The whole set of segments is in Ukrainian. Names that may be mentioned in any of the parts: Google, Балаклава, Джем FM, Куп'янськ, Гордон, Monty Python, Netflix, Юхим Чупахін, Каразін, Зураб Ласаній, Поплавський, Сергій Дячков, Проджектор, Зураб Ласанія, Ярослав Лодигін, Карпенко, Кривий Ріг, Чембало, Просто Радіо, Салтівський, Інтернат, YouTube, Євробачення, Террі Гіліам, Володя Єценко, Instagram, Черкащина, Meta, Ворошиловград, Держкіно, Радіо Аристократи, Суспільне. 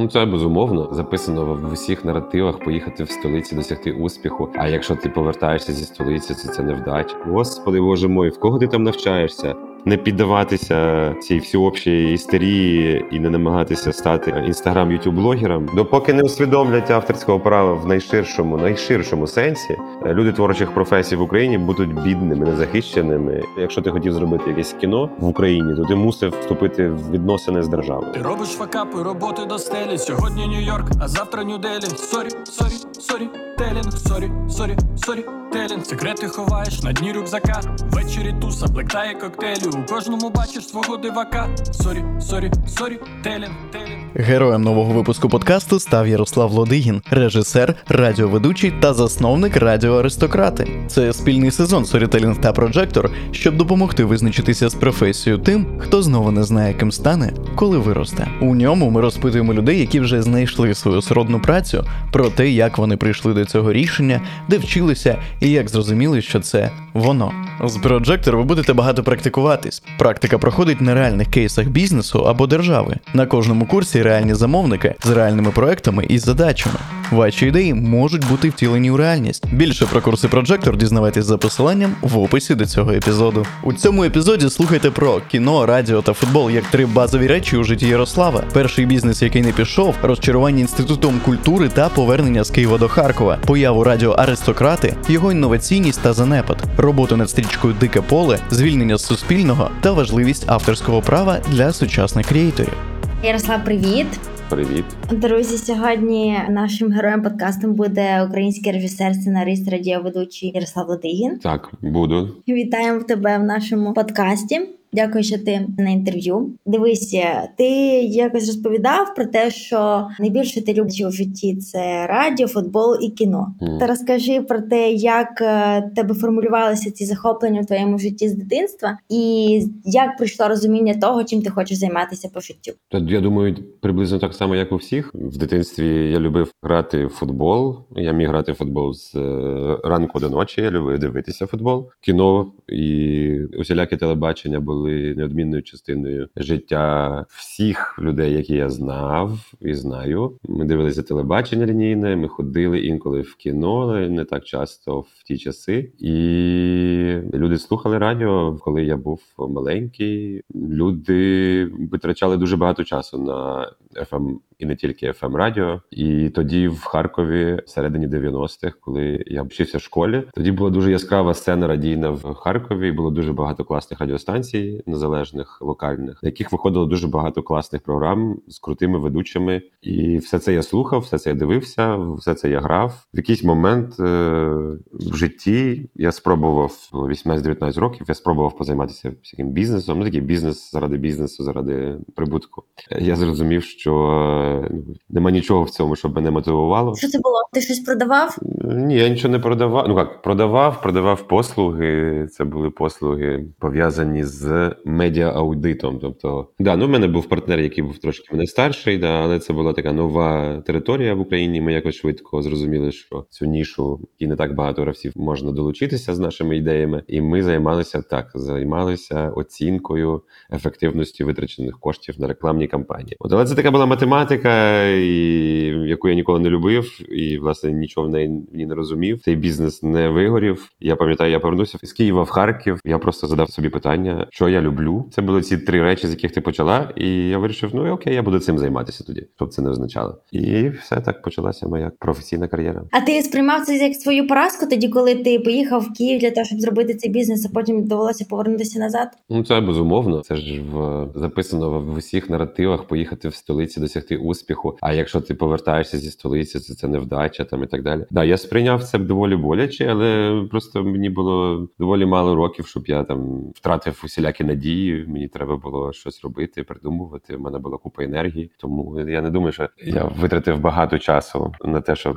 Ну, це безумовно записано в усіх наративах поїхати в столиці, досягти успіху. А якщо ти повертаєшся зі столиці, це невдача. Господи, боже мой, в кого ти там навчаєшся? Не піддаватися цій всеобщій істерії і не намагатися стати інстаграм-ютуб-блогером. Допоки не усвідомлять авторського права в найширшому сенсі, люди творчих професій в Україні будуть бідними, незахищеними. Якщо ти хотів зробити якесь кіно в Україні, то ти мусив вступити в відносини з державою. Ти робиш факапи, роботи до стелі. Сьогодні Нью-Йорк, а завтра Нью-Делі. Сорітелінг, сорітелінг. Секрети ховаєш на дні рюкзака. Ввечері туса, блектає коктейлю. У кожному бачиш свого дивака. Сорітелінг. Героєм нового випуску подкасту став Ярослав Лодигін, режисер, радіоведучий та засновник Радіо Аристократи. Це спільний сезон Сорітелінг та Проджектор, щоб допомогти визначитися з професією тим, хто знову не знає, ким стане, коли виросте. У ньому ми розпитуємо людей, які вже знайшли свою сродну працю, про те, як вони прийшли до цього рішення, де вчилися і як зрозуміли, що це воно. З Проджектор ви будете багато практикуватись. Практика проходить на реальних кейсах бізнесу або держави. На кожному курсі реальні замовники з реальними проектами і задачами. Ваші ідеї можуть бути втілені у реальність. Більше про курси Проджектор дізнавайтесь за посиланням в описі до цього епізоду. У цьому епізоді слухайте про кіно, радіо та футбол як три базові речі у житті Ярослава. Перший бізнес, який не пішов, розчарування інститутом культури та повернення з Києва до Харкова, появу Радіо Аристократи, його інноваційність та занепад, роботу над стрічкою «Дике поле», звільнення з Суспільного та важливість авторського права для сучасних креаторів. Ярослав, привіт! Привіт! Друзі, сьогодні нашим героєм подкасту буде український режисер, сценарист, радіоведучий Ярослав Лодигін. Так, буду. Вітаємо тебе в нашому подкасті. Дякую, що ти на інтерв'ю. Дивися, ти якось розповідав про те, що найбільше ти любиш у житті – це радіо, футбол і кіно. Та розкажи про те, як тебе формулювалися ці захоплення в твоєму житті з дитинства і як прийшло розуміння того, чим ти хочеш займатися по життю. Я думаю, приблизно так само, як у всіх. В дитинстві я любив грати в футбол. Я міг грати в футбол з ранку до ночі. Я любив дивитися футбол, кіно і усілякі телебачення були неодмінною частиною життя всіх людей, які я знав і знаю. Ми дивилися телебачення лінійне, ми ходили інколи в кіно, не так часто в ті часи. І люди слухали радіо, коли я був маленький. Люди витрачали дуже багато часу на FM і не тільки FM-радіо. І тоді в Харкові, в середині 90-х, коли я вчився в школі, тоді була дуже яскрава сцена радійна в Харкові, було дуже багато класних радіостанцій, незалежних, локальних, на яких виходило дуже багато класних програм з крутими ведучими. І все це я слухав, все це я дивився, все це я грав. В якийсь момент в житті я спробував, 18-19 років, я спробував позайматися всяким бізнесом. Ну, такий бізнес заради бізнесу, заради прибутку. Я зрозумів, що нема нічого в цьому, щоб мене мотивувало. Що це було? Ти щось продавав? Ні, я нічого не продавав. Ну, як, продавав послуги. Це були послуги, пов'язані з медіа-аудитом. Тобто, в мене був партнер, який був трошки мене старший, але це була така нова територія в Україні. Ми якось швидко зрозуміли, що цю нішу і не так багато гравців можна долучитися з нашими ідеями. І ми займалися оцінкою ефективності витрачених коштів на рекламні кампанії. Але це така була математика, яку я ніколи не любив, і, власне, нічого в неї не розумів. Цей бізнес не вигорів. Я пам'ятаю, я повернувся з Києва в Харків. Я просто задав собі питання, що я люблю. Це були ці три речі, з яких ти почала, і я вирішив, окей, я буду цим займатися тоді, щоб це не означало. І все, так почалася моя професійна кар'єра. А ти сприймав це як свою поразку тоді, коли ти поїхав в Київ для того, щоб зробити цей бізнес, а потім довелося повернутися назад? Це безумовно. Це ж записано в усіх наративах поїхати в столиці, досягти успіху, а якщо ти повертаєшся зі столиці, це невдача і так далі. Я сприйняв це доволі боляче, але просто мені було доволі мало років, щоб я втратив усілякі надії, мені треба було щось робити, придумувати, в мене була купа енергії, тому я не думаю, що я витратив багато часу на те, щоб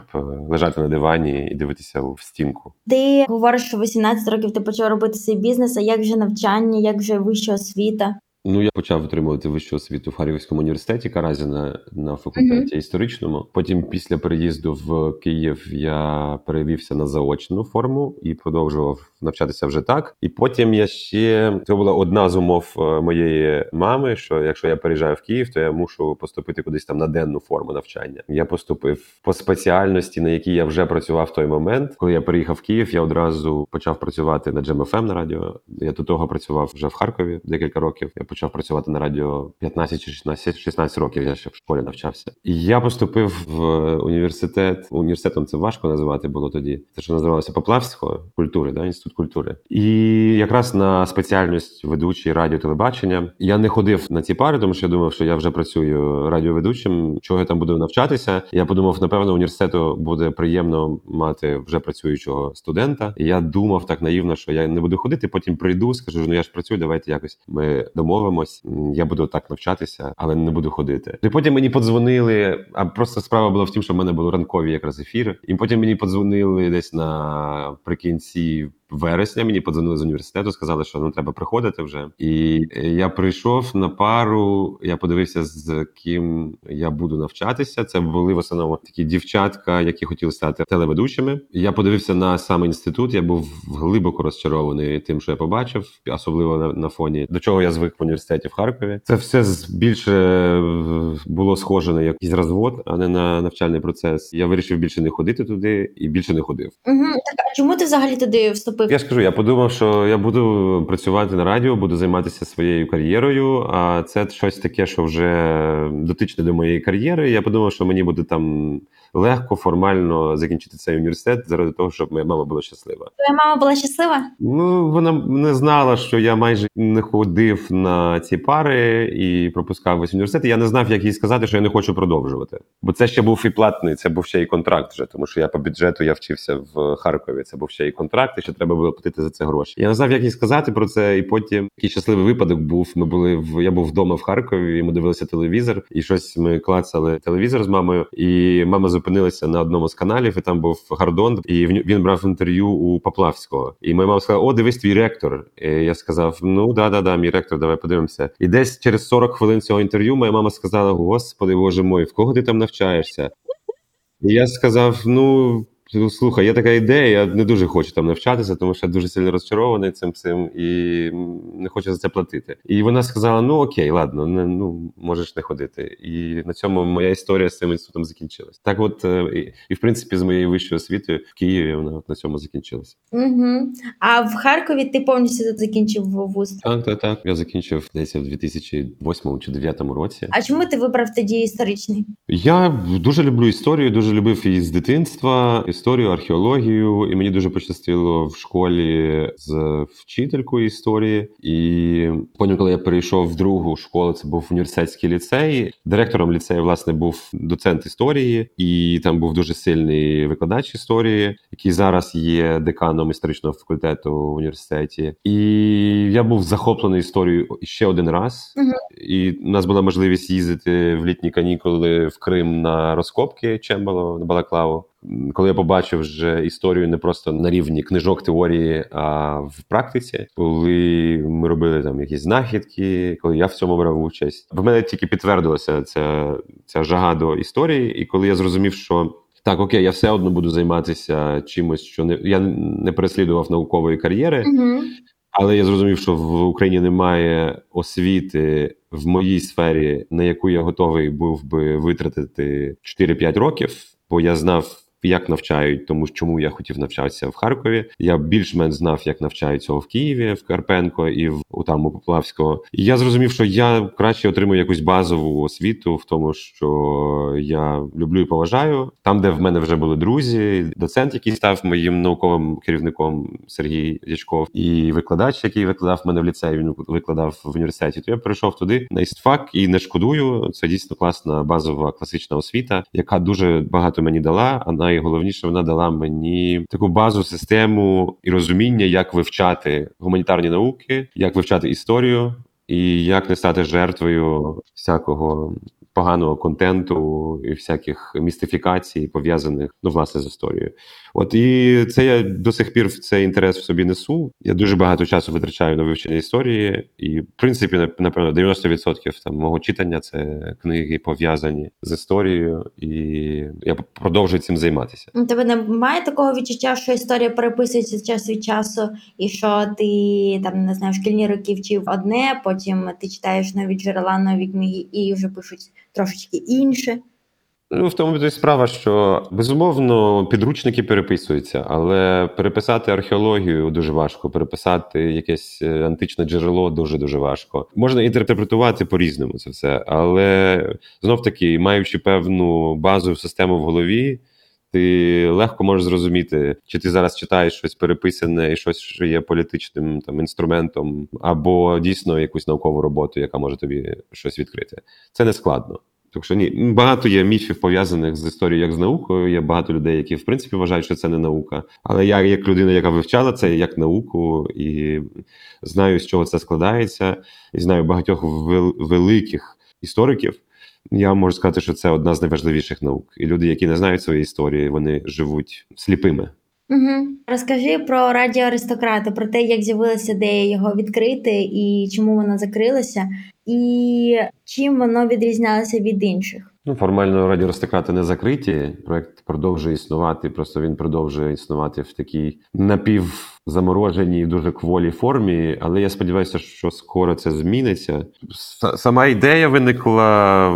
лежати на дивані і дивитися в стінку. Ти говориш, що 18 років ти почав робити свій бізнес, а як же навчання, як же вища освіта? Я почав отримувати вищу освіту в Харківському університеті Каразіна на факультеті історичному. Потім після переїзду в Київ я перевівся на заочну форму і продовжував навчатися вже так. І потім я ще... Це була одна з умов моєї мами, що якщо я переїжджаю в Київ, то я мушу поступити кудись там на денну форму навчання. Я поступив по спеціальності, на якій я вже працював в той момент. Коли я переїхав в Київ, я одразу почав працювати на Джем FM, на радіо. Я до того працював вже в Харкові декілька років. Я почав працювати на радіо 15 чи 16 років, я ще в школі навчався. І я поступив в університет. Університетом це важко називати було тоді. Це, що називалося Поплавського, культури, да, інститут культури. І якраз на спеціальність ведучий радіотелебачення. Я не ходив на ці пари, тому що я думав, що я вже працюю радіоведучим, чого я там буду навчатися. Я подумав, напевно, університету буде приємно мати вже працюючого студента. І я думав так наївно, що я не буду ходити, потім прийду, скажу, ну я ж працюю, давайте якось ми домовимось, я буду так навчатися, але не буду ходити. І потім мені подзвонили, а просто справа була в тім, що в мене були ранкові якраз ефіри. І потім мені подзвонили десь наприкінці вересня, мені подзвонили з університету, сказали, що ну треба приходити вже. І я прийшов на пару, я подивився, з ким я буду навчатися. Це були в основному такі дівчатка, які хотіли стати телеведучими. Я подивився на сам інститут, я був глибоко розчарований тим, що я побачив, особливо на фоні, до чого я звик в університеті в Харкові. Це все більше було схоже на якийсь розвод, а не на навчальний процес. Я вирішив більше не ходити туди і більше не ходив. Угу. Так, а чому ти взагалі туди вступив? Я ж кажу, я подумав, що я буду працювати на радіо, буду займатися своєю кар'єрою, а це щось таке, що вже дотичне до моєї кар'єри. Я подумав, що мені буде там легко, формально закінчити цей університет заради того, щоб моя мама була щаслива. Твоя мама була щаслива? Ну, вона не знала, що я майже не ходив на ці пари і пропускав весь університет. Я не знав, як їй сказати, що я не хочу продовжувати. Бо це ще був і платний, це був ще і контракт вже, тому що я по бюджету, я вчився в Харкові, це був ще і контракт, і ще треба було платити за це гроші. Я не знав, як їй сказати про це, і потім такий щасливий випадок був. Я був вдома в Харкові, і ми дивилися телевізор, і щось ми клацали телевізор з мамою, і мама зупинилася на одному з каналів, і там був Гордон, і він брав інтерв'ю у Поплавського. І моя мама сказала: "О, дивись, твій ректор". І я сказав: "Ну, да, мій ректор, давай подивимося". І десь через 40 хвилин цього інтерв'ю моя мама сказала: "Господи, боже мой, в кого ти там навчаєшся?" І я сказав: "Ну, слухай, є така ідея, я не дуже хочу там навчатися, тому що я дуже сильно розчарований цим всім і не хочу за це платити". І вона сказала: "Ну окей, ладно, можеш не ходити". І на цьому моя історія з цим інститутом закінчилась. Так от, і в принципі, з моєю вищою освітою в Києві вона от на цьому закінчилась. Угу. А в Харкові ти повністю закінчив вуз? Так. Я закінчив десь у 2008 чи 2009 році. А чому ти вибрав тоді історичний? Я дуже люблю історію, дуже любив її з дитинства. Історію, археологію, і мені дуже пощастило в школі з вчителькою історії. І потім, коли я перейшов в другу школу, це був університетський ліцей. Директором ліцею, власне, був доцент історії, і там був дуже сильний викладач історії, який зараз є деканом історичного факультету в університеті. І я був захоплений історією ще один раз. Угу. І в нас була можливість їздити в літні канікули в Крим на розкопки Чембало, на Балаклаву. Коли я побачив вже історію не просто на рівні книжок, теорії, а в практиці, коли ми робили там якісь знахідки, коли я в цьому брав участь, в мене тільки підтвердилася ця жага до історії, і коли я зрозумів, що так, окей, я все одно буду займатися чимось, що я не переслідував наукової кар'єри, угу. Але я зрозумів, що в Україні немає освіти в моїй сфері, на яку я готовий був би витратити 4-5 років, бо я знав, як навчають, тому чому я хотів навчатися в Харкові. Я більш-менш знав, як навчають цього в Києві, в Карпенко і у Поплавського. І я зрозумів, що я краще отримую якусь базову освіту в тому, що я люблю і поважаю. Там, де в мене вже були друзі, доцент, який став моїм науковим керівником Сергій Дячков, і викладач, який викладав мене в ліцеї, він викладав в університеті. То я прийшов туди на істфак і не шкодую. Це дійсно класна базова класична освіта, яка дуже багато мені дала, а і головніше, вона дала мені таку базу, систему і розуміння, як вивчати гуманітарні науки, як вивчати історію і як не стати жертвою всякого поганого контенту і всяких містифікацій, пов'язаних, ну, власне, з історією. От, і це я до сих пір цей інтерес в собі несу. Я дуже багато часу витрачаю на вивчення історії, і, в принципі, напевно, 90% там мого читання – це книги, пов'язані з історією, і я продовжую цим займатися. У тебе немає такого відчуття, що історія переписується час від часу, і що ти, там, не знаю, в шкільні роки вчив одне, потім ти читаєш нові джерела, нові книги, і вже пишуть трошечки інше? Ну, в тому і справа, що, безумовно, підручники переписуються, але переписати археологію дуже важко, переписати якесь античне джерело дуже-дуже важко. Можна інтерпретувати по-різному це все, але, знов-таки, маючи певну базову систему в голові, ти легко можеш зрозуміти, чи ти зараз читаєш щось переписане і щось, що є політичним там інструментом, або дійсно якусь наукову роботу, яка може тобі щось відкрити. Це не складно. Так що ні, багато є міфів, пов'язаних з історією як з наукою, є багато людей, які в принципі вважають, що це не наука. Але я як людина, яка вивчала це як науку і знаю, з чого це складається, і знаю багатьох великих істориків, я можу сказати, що це одна з найважливіших наук. І люди, які не знають своєї історії, вони живуть сліпими. Угу. Розкажи про Радіо Аристократи, про те, як з'явилася ідея його відкрити і чому вона закрилася, і чим воно відрізнялося від інших. Ну, формально Радіо Аристократи не закриті, проект продовжує існувати, просто він продовжує існувати в такій напівзамороженій, дуже кволій формі, але я сподіваюся, що скоро це зміниться. Сама ідея виникла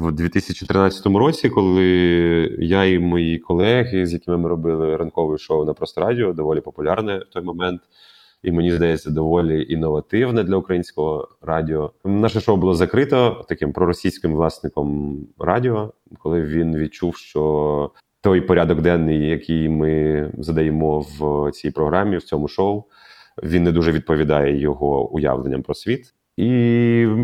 в 2013 році, коли я і мої колеги, з якими ми робили ранкове шоу на Просто Радіо, доволі популярне в той момент, і мені здається, доволі інновативне для українського радіо. Наше шоу було закрито таким проросійським власником радіо, коли він відчув, що той порядок денний, який ми задаємо в цій програмі, в цьому шоу, він не дуже відповідає його уявленням про світ. І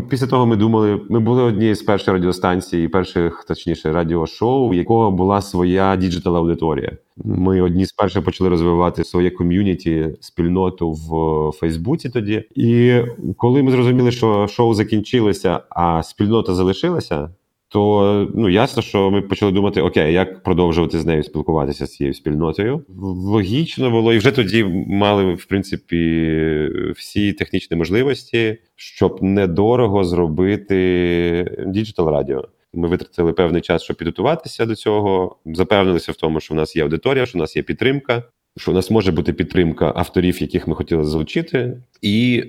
після того ми думали, ми були однією з перших радіостанцій, перших, точніше, радіошоу, в якого була своя діджитал-аудиторія. Ми одні з перших почали розвивати своє ком'юніті, спільноту в Фейсбуці тоді. І коли ми зрозуміли, що шоу закінчилося, а спільнота залишилася, то, ну, ясно, що ми почали думати, окей, як продовжувати з нею спілкуватися, з цією спільнотою. Логічно було, і вже тоді мали, в принципі, всі технічні можливості, щоб недорого зробити діджитал-радіо. Ми витратили певний час, щоб підготуватися до цього, запевнилися в тому, що в нас є аудиторія, що в нас є підтримка, що у нас може бути підтримка авторів, яких ми хотіли залучити. І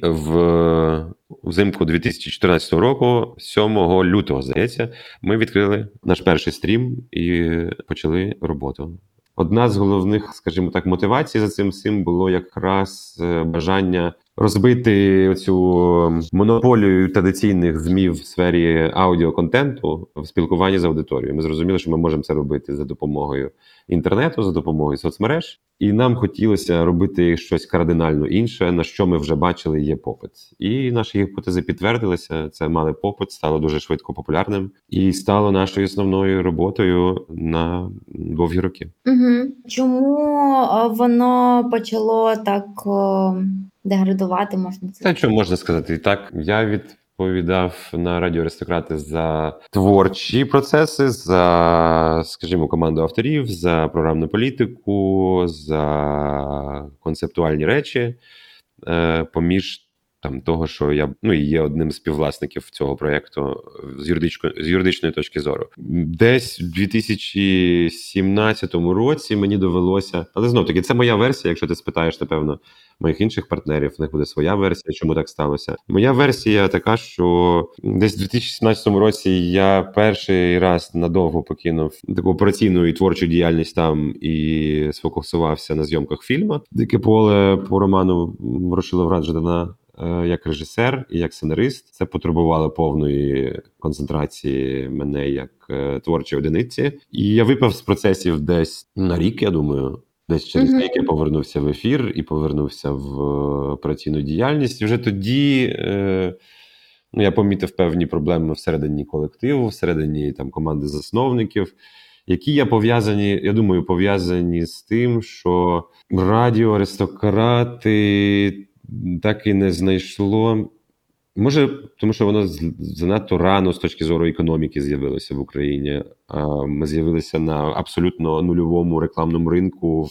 взимку 2014 року, 7 лютого, здається, ми відкрили наш перший стрім і почали роботу. Одна з головних, скажімо так, мотивацій за цим всім було якраз бажання розбити цю монополію традиційних ЗМІ в сфері аудіоконтенту в спілкуванні з аудиторією. Ми зрозуміли, що ми можемо це робити за допомогою інтернету, за допомогою соцмереж. І нам хотілося робити щось кардинально інше, на що ми вже бачили є попит. І наші гіпотези підтвердилися, це мали попит, стало дуже швидко популярним і стало нашою основною роботою на довгі роки. Угу. Чому воно почало так деградувати, можна це? Та що можна сказати? Так, я відповідав на Радіо Аристократи за творчі процеси, за, скажімо, команду авторів, за програмну політику, за концептуальні речі, поміж там того, що я, ну, і є одним з співвласників цього проєкту з юридичної точки зору. Десь в 2017 році мені довелося, але знов-таки це моя версія, якщо ти спитаєш, напевно, моїх інших партнерів, в них буде своя версія, чому так сталося. Моя версія така, що десь в 2017 році я перший раз надовго покинув таку операційну і творчу діяльність там і сфокусувався на зйомках фільму «Дике поле» по роману Ворошиловград Жадана. Як режисер і як сценарист, це потребувало повної концентрації мене як творчої одиниці. І я випав з процесів десь на рік, я думаю. Десь через рік я повернувся в ефір і повернувся в операційну діяльність. І вже тоді я помітив певні проблеми всередині колективу, всередині там команди засновників, які пов'язані з тим, що Радіо Аристократи так і не знайшло Може, тому що воно занадто рано з точки зору економіки з'явилося в Україні. Ми з'явилися на абсолютно нульовому рекламному ринку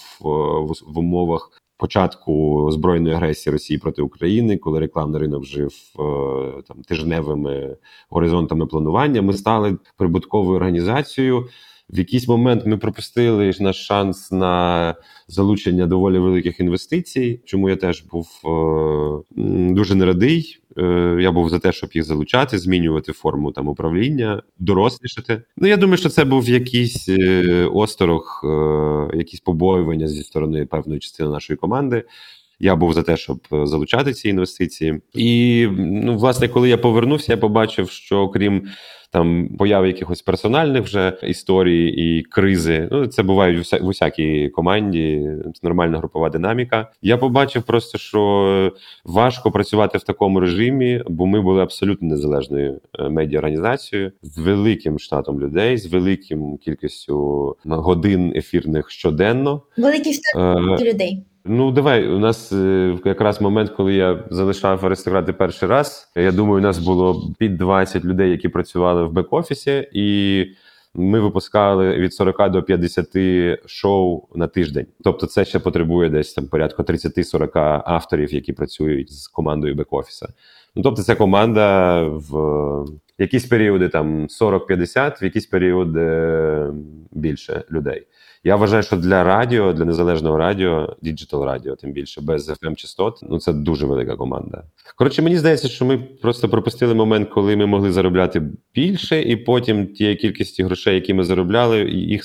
в умовах початку збройної агресії Росії проти України, коли рекламний ринок жив там тижневими горизонтами планування. Ми стали прибутковою організацією. В якийсь момент ми пропустили наш шанс на залучення доволі великих інвестицій, чому я теж був дуже нерадий. Я був за те, щоб їх залучати, змінювати форму там управління, дорослішати. Ну, я думаю, що це був якийсь осторог, якісь побоювання зі сторони певної частини нашої команди. Я був за те, щоб залучати ці інвестиції. І, ну, власне, коли я повернувся, я побачив, що крім там появи якихось персональних вже історій і кризи, ну, це буває в усякій команді, це нормальна групова динаміка. Я побачив просто, що важко працювати в такому режимі, бо ми були абсолютно незалежною медіаорганізацією, з великим штатом людей, з великим кількістю годин ефірних щоденно. Великий штат людей. Ну, давай, у нас якраз момент, коли я залишав Аристократи перший раз, я думаю, у нас було під 20 людей, які працювали в бек-офісі, і ми випускали від 40 до 50 шоу на тиждень. Тобто це ще потребує десь там порядку 30-40 авторів, які працюють з командою бек-офіса. Ну, тобто це команда в якісь періоди там 40-50, в якісь періоди більше людей. Я вважаю, що для радіо, для незалежного радіо, діджитал радіо, тим більше, без FM-частот, ну це дуже велика команда. Коротше, мені здається, що ми просто пропустили момент, коли ми могли заробляти більше, і потім тієї кількості грошей, які ми заробляли, їх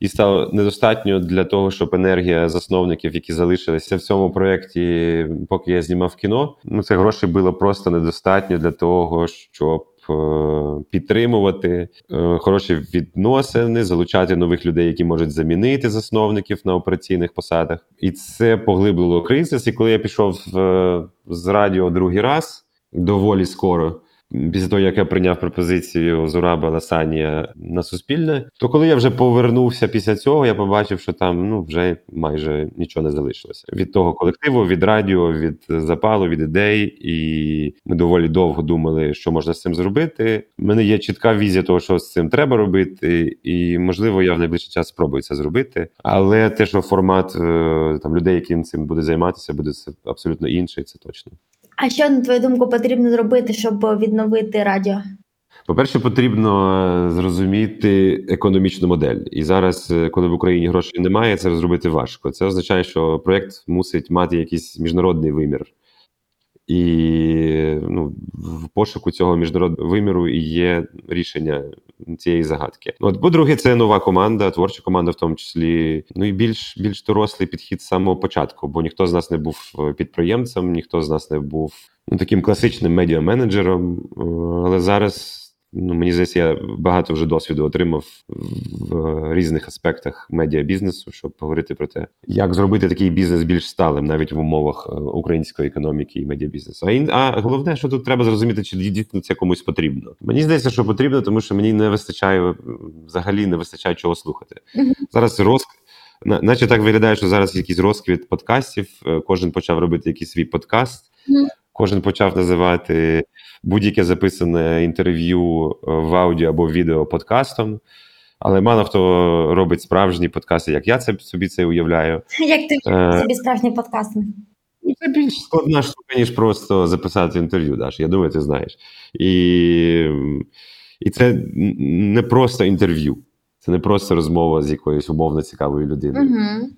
і стало недостатньо для того, щоб енергія засновників, які залишилися в цьому проєкті, поки я знімав кіно, ну це грошей було просто недостатньо для того, щоб підтримувати хороші відносини, залучати нових людей, які можуть замінити засновників на операційних посадах. І це поглиблило кризис. І коли я пішов з радіо другий раз, доволі скоро, після того, як я прийняв пропозицію Зураба Ласанія на Суспільне, то коли я вже повернувся після цього, я побачив, що там ну вже майже нічого не залишилося. Від того колективу, від радіо, від запалу, від ідей. І ми доволі довго думали, що можна з цим зробити. У мене є чітка візія того, що з цим треба робити. І, можливо, я в найближчий час спробую це зробити. Але те, що формат там людей, яким цим буде займатися, буде абсолютно інший, це точно. А що, на твою думку, потрібно зробити, щоб відновити радіо? По-перше, потрібно зрозуміти економічну модель. І зараз, коли в Україні грошей немає, це зробити важко. Це означає, що проєкт мусить мати якийсь міжнародний вимір. І ну, в пошуку цього міжнародного виміру і є рішення цієї загадки. От, по-друге, це нова команда, творча команда в тому числі, ну і більш дорослий підхід з самого початку, бо ніхто з нас не був підприємцем, ніхто з нас не був ну, таким класичним медіа-менеджером, але зараз, ну, мені здається, я багато вже досвіду отримав в різних аспектах медіабізнесу, щоб поговорити про те, як зробити такий бізнес більш сталим навіть в умовах української економіки і медіабізнесу. А головне, що тут треба зрозуміти, чи дійсно це комусь потрібно. Мені здається, що потрібно, тому що мені не вистачає, взагалі не вистачає чого слухати. Зараз наче так виглядає, що зараз якийсь розквіт подкастів, кожен почав робити якийсь свій подкаст, кожен почав називати будь-яке записане інтерв'ю в аудіо або відео подкастом, але мало хто робить справжні подкасти, як я собі це уявляю. Як ти собі справжні подкасти? Це більш складна штука, ніж просто записати інтерв'ю, Даш, я думаю, ти знаєш. І це не просто інтерв'ю, це не просто розмова з якоюсь умовно цікавою людиною. Угу.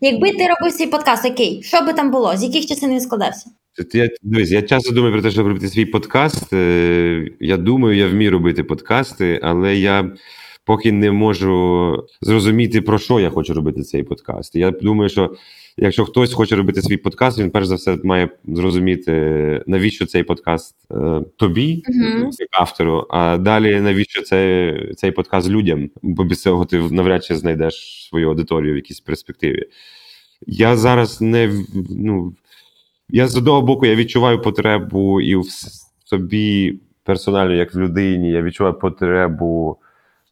Якби ти робив свій подкаст, окей, що би там було, з яких частин він складався? Я часто думаю про те, щоб робити свій подкаст. Я думаю, я вмію робити подкасти, але я поки не можу зрозуміти, про що я хочу робити цей подкаст. Я думаю, що якщо хтось хоче робити свій подкаст, він перш за все має зрозуміти, навіщо цей подкаст тобі, як автору, а далі навіщо цей подкаст людям, бо без цього ти навряд чи знайдеш свою аудиторію в якійсь перспективі. Я зараз я з одного боку, я відчуваю потребу і в собі персонально, як в людині, я відчуваю потребу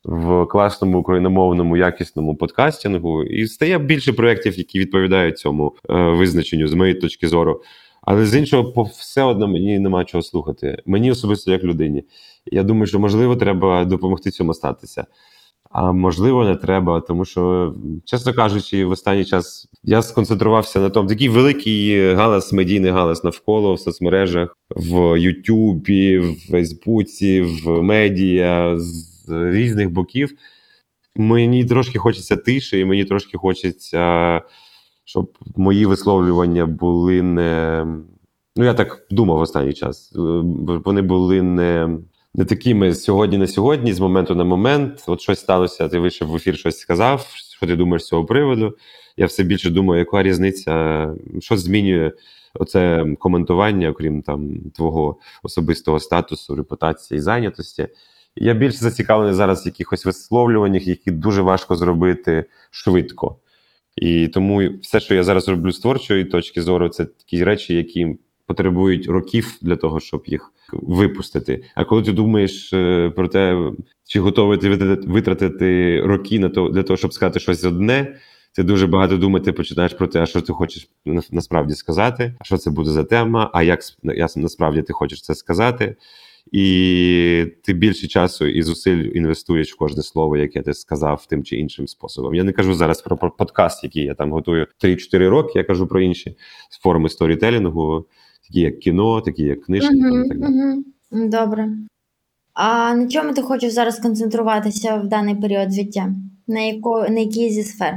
в класному україномовному якісному подкастингу. І стає більше проєктів, які відповідають цьому визначенню, з моєї точки зору. Але з іншого, все одно мені нема чого слухати. Мені особисто як людині. Я думаю, що, можливо, треба допомогти цьому статися. А можливо, не треба, тому що, чесно кажучи, в останній час я сконцентрувався на тому. Такий великий галас, медійний галас навколо, в соцмережах, в Ютубі, в Фейсбуці, в медіа, з різних боків. Мені трошки хочеться тиші, і мені трошки хочеться, щоб мої висловлювання були не... Ну, я так думав в останній час. Вони були не такими сьогодні на сьогодні, з моменту на момент. От щось сталося, ти вийшов в ефір, щось сказав, що ти думаєш з цього приводу. Я все більше думаю, яка різниця, що змінює оце коментування, окрім там твого особистого статусу, репутації, зайнятості. Я більше зацікавлений зараз в якихось висловлюваннях, які дуже важко зробити швидко. І тому все, що я зараз роблю з творчої точки зору, це такі речі, які потребують років для того, щоб їх випустити. А коли ти думаєш про те, чи готовий ти витратити роки для того, щоб сказати щось одне, ти дуже багато думати починаєш про те, а що ти хочеш насправді сказати, а що це буде за тема, а як насправді ти хочеш це сказати. І ти більше часу і зусиль інвестуєш в кожне слово, яке ти сказав тим чи іншим способом. Я не кажу зараз про подкаст, який я там готую 3-4 роки, я кажу про інші форми сторітелінгу, такі як кіно, такі як книжки. Там, і так далі. Добре. А на чому ти хочеш зараз концентруватися в даний період життя? На якій зі сфер?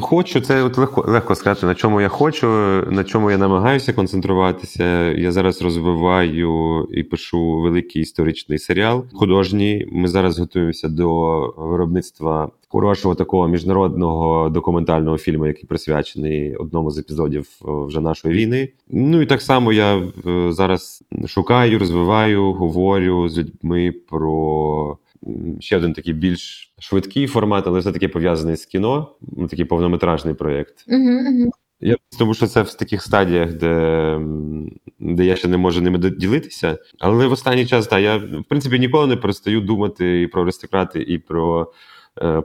Хочу, це от легко сказати, на чому я хочу, на чому я намагаюся концентруватися. Я зараз розвиваю і пишу великий історичний серіал, художній. Ми зараз готуємося до виробництва хорошого такого міжнародного документального фільму, який присвячений одному з епізодів вже нашої війни. Ну і так само я зараз шукаю, розвиваю, говорю з людьми про... Ще один такий більш швидкий формат, але все-таки пов'язаний з кіно, такий повнометражний проєкт. Я, тому що це в таких стадіях, де я ще не можу ними ділитися. Але в останній час, так, я, в принципі, ніколи не перестаю думати і про аристократи, і про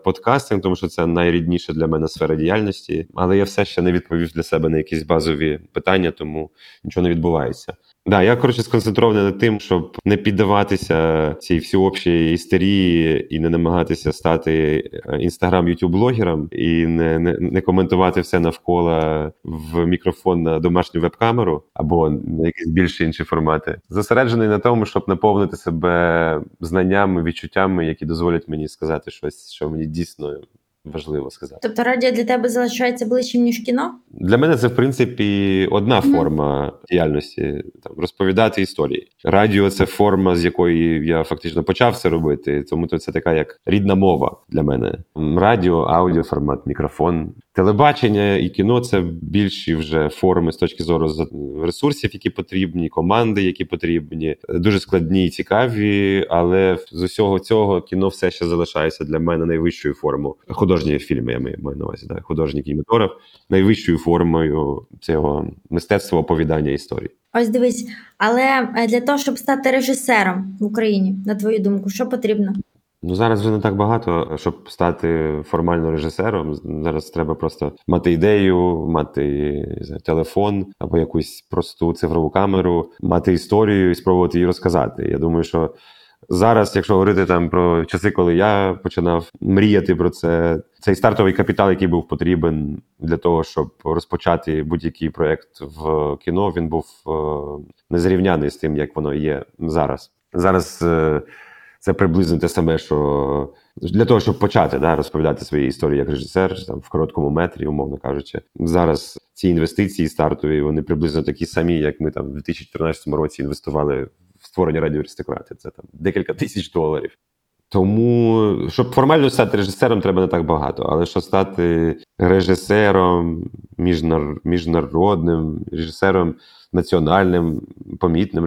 подкастинг, тому що це найрідніша для мене сфера діяльності. Але я все ще не відповів для себе на якісь базові питання, тому нічого не відбувається. Да, я, сконцентрований над тим, щоб не піддаватися цій всеобщій істерії і не намагатися стати інстаграм-ютуб-блогером і не коментувати все навколо в мікрофон на домашню веб-камеру або на якісь більш інші формати. Зосереджений на тому, щоб наповнити себе знаннями, відчуттями, які дозволять мені сказати щось, що мені дійсно важливо сказати. Тобто радіо для тебе залишається ближчим, ніж кіно? Для мене це, в принципі, одна форма діяльності, там, розповідати історії. Радіо – це форма, з якої я фактично почав це робити, тому це така як рідна мова для мене. Радіо, аудіоформат, мікрофон. Телебачення і кіно – це більші вже форми з точки зору ресурсів, які потрібні, команди, які потрібні. Дуже складні і цікаві, але з усього цього кіно все ще залишається для мене найвищою формою. Художні фільми, я маю на увазі, так? Художній кінематограф, найвищою формою цього мистецтва оповідання історії. Ось дивись, але для того, щоб стати режисером в Україні, на твою думку, що потрібно? Ну, зараз вже не так багато, щоб стати формально режисером. Зараз треба просто мати ідею, мати телефон або якусь просту цифрову камеру, мати історію і спробувати її розказати. Я думаю, що зараз, якщо говорити там про часи, коли я починав мріяти про це, цей стартовий капітал, який був потрібен для того, щоб розпочати будь-який проєкт в кіно, він був незрівняний з тим, як воно є зараз. Зараз це приблизно те саме, що для того, щоб почати розповідати свої історії як режисер, там в короткому метрі, умовно кажучи. Зараз ці інвестиції стартові, вони приблизно такі самі, як ми там в 2014 році інвестували створення Радіо Аристократи. Це там декілька тисяч доларів. Тому, щоб формально стати режисером, треба не так багато. Але щоб стати режисером міжнародним, режисером національним, помітним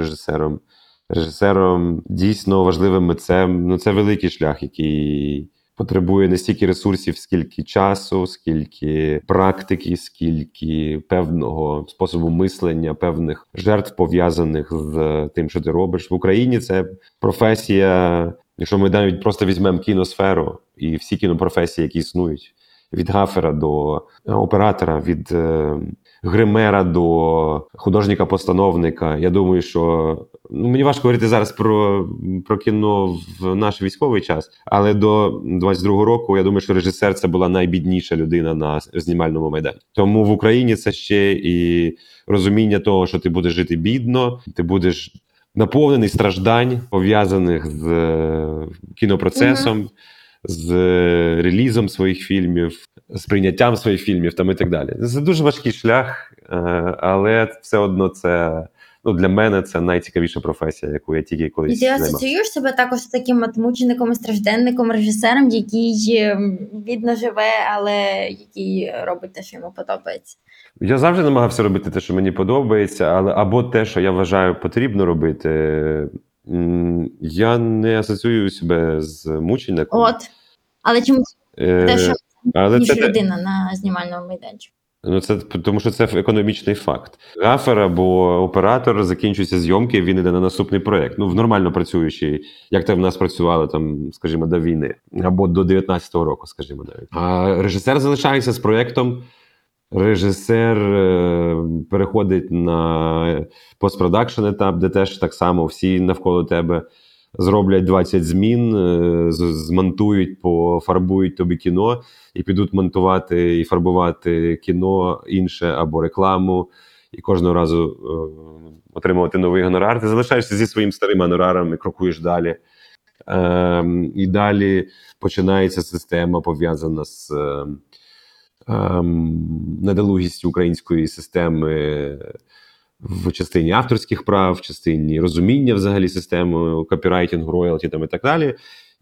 режисером дійсно важливим митцем, це великий шлях, який потребує не стільки ресурсів, скільки часу, скільки практики, скільки певного способу мислення, певних жертв, пов'язаних з тим, що ти робиш. В Україні це професія, якщо ми навіть просто візьмемо кіносферу і всі кінопрофесії, які існують, від гафера до оператора, від гримера до художника-постановника. Я думаю, що мені важко говорити зараз про кіно в наш військовий час, але до 22-го року, я думаю, що режисер – це була найбідніша людина на знімальному майдані. Тому в Україні це ще і розуміння того, що ти будеш жити бідно, ти будеш наповнений страждань, пов'язаних з кінопроцесом, з релізом своїх фільмів, з прийняттям своїх фільмів там і так далі. Це дуже важкий шлях, але все одно це, ну, для мене це найцікавіша професія, яку я тільки колись займав. І ти асоціюєш себе також з таким мучеником, стражденником, режисером, який бідно живе, але який робить те, що йому подобається? Я завжди намагався робити те, що мені подобається, але або те, що я вважаю потрібно робити. Я не асоціюю себе з мучеником. От. Але чомусь те, що ніж це... людина на знімальному майданчику. Ну, це тому, що це економічний факт. Гафер або оператор, закінчуються зйомки, він іде на наступний проєкт. Ну, в нормально працюючий, як там в нас працювали, там, скажімо, до війни, або до 19-го року, скажімо, навіть. А режисер залишається з проєктом. Режисер переходить на постпродакшн етап, де теж так само всі навколо тебе зроблять 20 змін, змонтують, пофарбують тобі кіно і підуть монтувати і фарбувати кіно інше або рекламу, і кожного разу отримувати новий гонорар. Ти залишаєшся зі своїм старим гонораром і крокуєш далі. І далі починається система, пов'язана з недолугістю української системи в частині авторських прав, в частині розуміння взагалі системи копірайтингу, роялті там і так далі.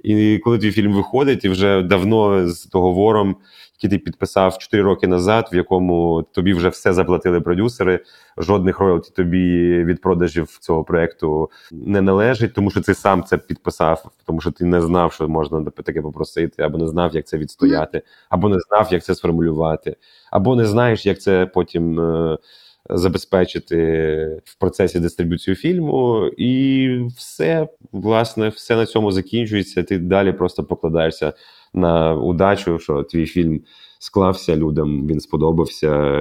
І коли твій фільм виходить, і вже давно з договором, який ти підписав 4 роки назад, в якому тобі вже все заплатили продюсери, жодних роялті тобі від продажів цього проєкту не належить, тому що ти сам це підписав, тому що ти не знав, що можна таке попросити, або не знав, як це відстояти, або не знав, як це сформулювати, або не знаєш, як це потім забезпечити в процесі дистриб'юцію фільму, і все, власне, все на цьому закінчується, ти далі просто покладаєшся на удачу, що твій фільм склався людям, він сподобався,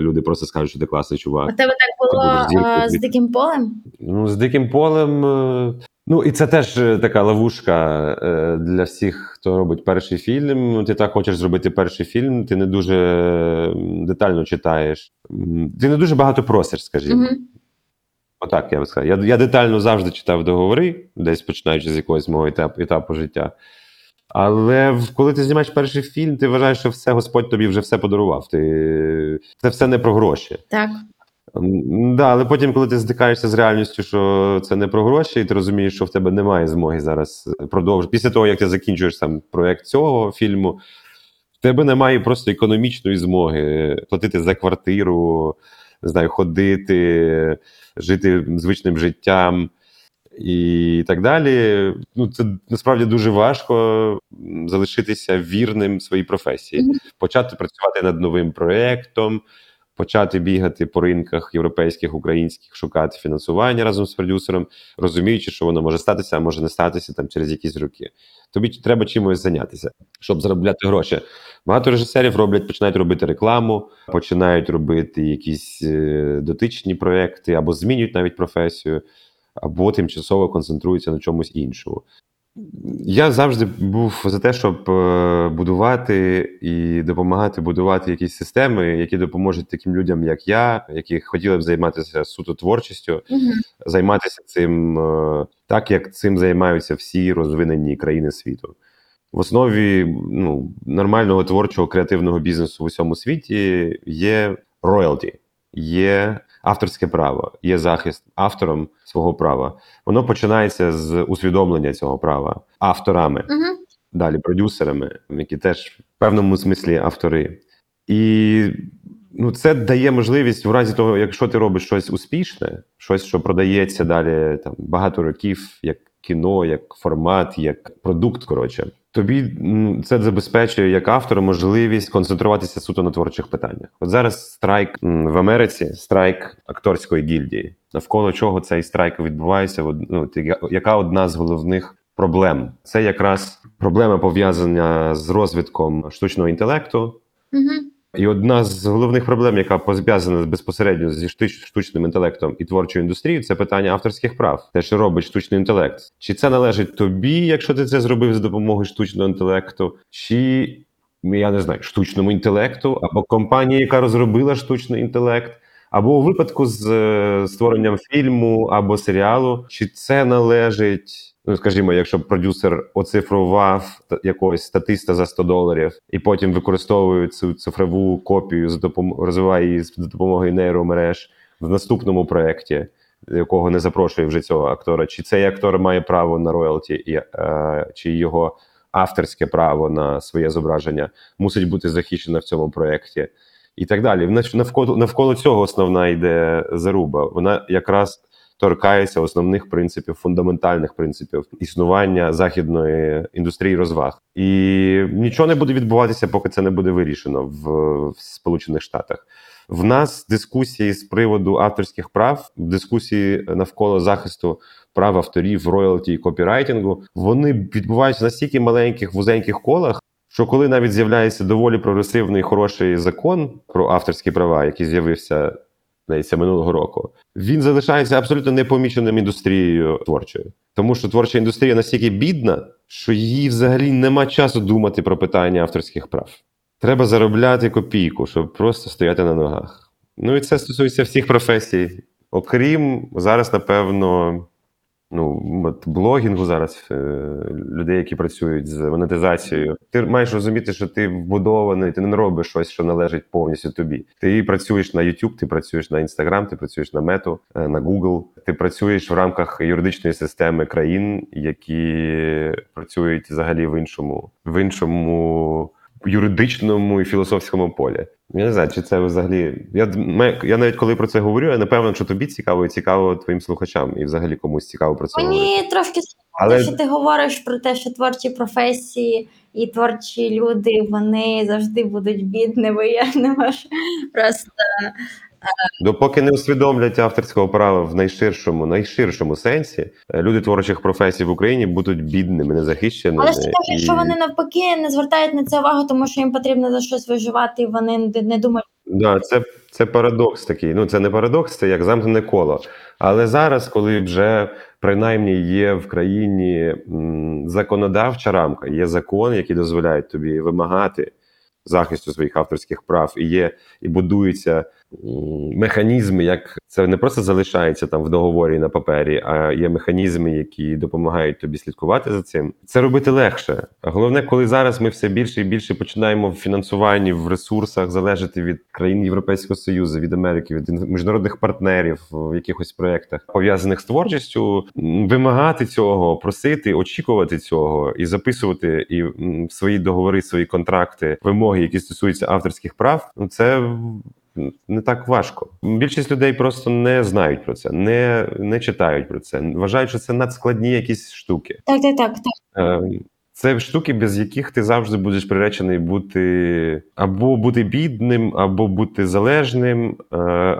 люди просто скажуть, що ти класний чувак. У тебе так було з Диким полем? Ну, з Диким полем... Ну, і це теж така ловушка для всіх, хто робить перший фільм. Ти так хочеш зробити перший фільм, ти не дуже детально читаєш. Ти не дуже багато просиш, скажімо. Отак я би сказав. Я детально завжди читав договори, десь починаючи з якогось мого етапу життя. Але коли ти знімаєш перший фільм, ти вважаєш, що все, Господь тобі вже все подарував. Це все не про гроші. Так. Да, але потім, коли ти стикаєшся з реальністю, що це не про гроші, і ти розумієш, що в тебе немає змоги зараз продовжити. Після того, як ти закінчуєш сам проєкт цього фільму, в тебе немає просто економічної змоги платити за квартиру, не знаю, ходити, жити звичним життям і так далі. Ну, це насправді дуже важко залишитися вірним своїй професії, почати працювати над новим проєктом, почати бігати по ринках європейських, українських, шукати фінансування разом з продюсером, розуміючи, що воно може статися, а може не статися там через якісь роки. Тобі треба чимось зайнятися, щоб заробляти гроші. Багато режисерів роблять, починають робити рекламу, починають робити якісь дотичні проекти, або змінюють навіть професію, або тимчасово концентруються на чомусь іншому. Я завжди був за те, щоб будувати і допомагати будувати якісь системи, які допоможуть таким людям, як я, які хотіли б займатися суто творчістю, займатися цим так, як цим займаються всі розвинені країни світу. В основі, ну, нормального творчого креативного бізнесу в усьому світі є роялті, є авторське право, є захист автором свого права. Воно починається з усвідомлення цього права авторами, далі продюсерами, які теж в певному смислі автори. І, ну, це дає можливість в разі того, якщо ти робиш щось успішне, щось, що продається далі там багато років, як кіно, як формат, як продукт, коротше, тобі це забезпечує як автору можливість концентруватися суто на творчих питаннях. От зараз страйк в Америці, страйк акторської гільдії. Навколо чого цей страйк відбувається? Ну, яка одна з головних проблем? Це якраз проблема, пов'язана з розвитком штучного інтелекту, І одна з головних проблем, яка пов'язана безпосередньо зі штучним інтелектом і творчою індустрією, це питання авторських прав. Те, що робить штучний інтелект. Чи це належить тобі, якщо ти це зробив за допомогою штучного інтелекту, чи, я не знаю, штучному інтелекту, або компанії, яка розробила штучний інтелект, або у випадку з створенням фільму або серіалу, чи це належить, ну, скажімо, якщо продюсер оцифрував якогось статиста за $100 і потім використовує цю цифрову копію, розвиває її за допомогою нейромереж в наступному проєкті, якого не запрошує вже цього актора, чи цей актор має право на роялті, чи його авторське право на своє зображення мусить бути захищено в цьому проєкті. І так далі. Навколо цього основна йде заруба. Вона якраз торкається основних принципів, фундаментальних принципів існування західної індустрії розваг. І нічого не буде відбуватися, поки це не буде вирішено в Сполучених Штатах. В нас дискусії з приводу авторських прав, дискусії навколо захисту прав авторів, роялті і копірайтингу, вони відбуваються настільки маленьких, вузеньких колах, що коли навіть з'являється доволі прогресивний, хороший закон про авторські права, який з'явився, здається, минулого року, він залишається абсолютно непоміченим індустрією творчою. Тому що творча індустрія настільки бідна, що їй взагалі нема часу думати про питання авторських прав. Треба заробляти копійку, щоб просто стояти на ногах. Ну і це стосується всіх професій. Окрім, зараз, напевно, блогінгу зараз, людей, які працюють з монетизацією. Ти маєш розуміти, що ти вбудований, ти не робиш щось, що належить повністю тобі. Ти працюєш на YouTube, ти працюєш на Instagram, ти працюєш на Meta, на Google. Ти працюєш в рамках юридичної системи країн, які працюють взагалі в іншому юридичному і філософському полі. Я не знаю, чи це взагалі... Я навіть коли про це говорю, я не певен, що тобі цікаво і цікаво твоїм слухачам. І взагалі комусь цікаво про це говорити. Мені трошки цікаво, що ти говориш про те, що творчі професії і творчі люди, вони завжди будуть бідними. Я не можу просто... Допоки не усвідомлять авторського права в найширшому сенсі, люди творчих професій в Україні будуть бідними, незахищеними. Але ж кажуть, що вони навпаки не звертають на це увагу, тому що їм потрібно за щось виживати, і вони не думають. Да, це парадокс такий. Ну, це не парадокс, це як замкнене коло. Але зараз, коли вже принаймні є в країні законодавча рамка, є закон, який дозволяє тобі вимагати захисту своїх авторських прав, і будуються механізми, як це не просто залишається там в договорі на папері, а є механізми, які допомагають тобі слідкувати за цим. Це робити легше. Головне, коли зараз ми все більше і більше починаємо в фінансуванні, в ресурсах залежати від країн Європейського Союзу, від Америки, від міжнародних партнерів в якихось проєктах, пов'язаних з творчістю, вимагати цього, просити, очікувати цього і записувати і свої договори, свої контракти, вимоги, які стосуються авторських прав, це не так важко. Більшість людей просто не знають про це, не читають про це, вважають, що це надскладні якісь штуки. Так. Це штуки, без яких ти завжди будеш приречений бути або бути бідним, або бути залежним,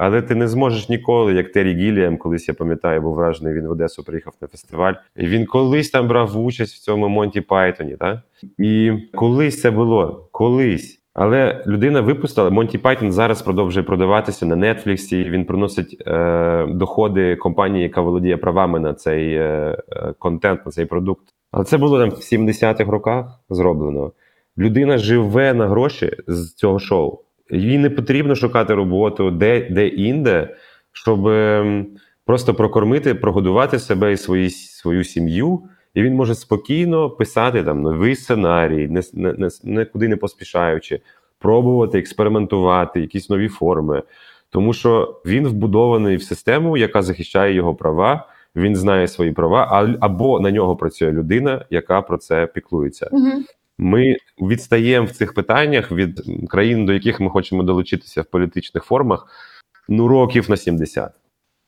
але ти не зможеш ніколи, як Террі Гіліам, колись, я пам'ятаю, був вражений, він в Одесу приїхав на фестиваль, і він колись там брав участь в цьому Monty Python, так? І колись це було, Але людина випустила, Monty Python зараз продовжує продаватися на Netflix, і він приносить доходи компанії, яка володіє правами на цей контент, на цей продукт. Але це було там в 70-х роках зроблено. Людина живе на гроші з цього шоу. Їй не потрібно шукати роботу де-інде, щоб просто прокормити, прогодувати себе і свою сім'ю. І він може спокійно писати там новий сценарій, нікуди не поспішаючи, пробувати, експериментувати, якісь нові форми. Тому що він вбудований в систему, яка захищає його права, він знає свої права, або на нього працює людина, яка про це піклується. Угу. Ми відстаємо в цих питаннях від країн, до яких ми хочемо долучитися в політичних формах, років на 70.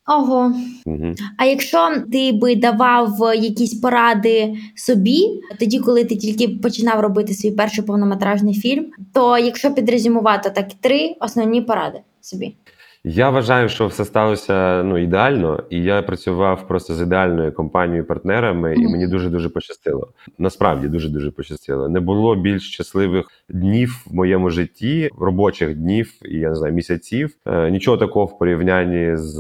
Ого. Угу. А якщо ти би давав якісь поради собі, тоді, коли ти тільки починав робити свій перший повнометражний фільм, то якщо підрезюмувати, так, 3 основні поради собі. Я вважаю, що все сталося ідеально, і я працював просто з ідеальною компанією-партнерами, і мені дуже-дуже пощастило. Насправді, дуже-дуже пощастило. Не було більш щасливих днів в моєму житті, робочих днів і, місяців. Нічого такого в порівнянні з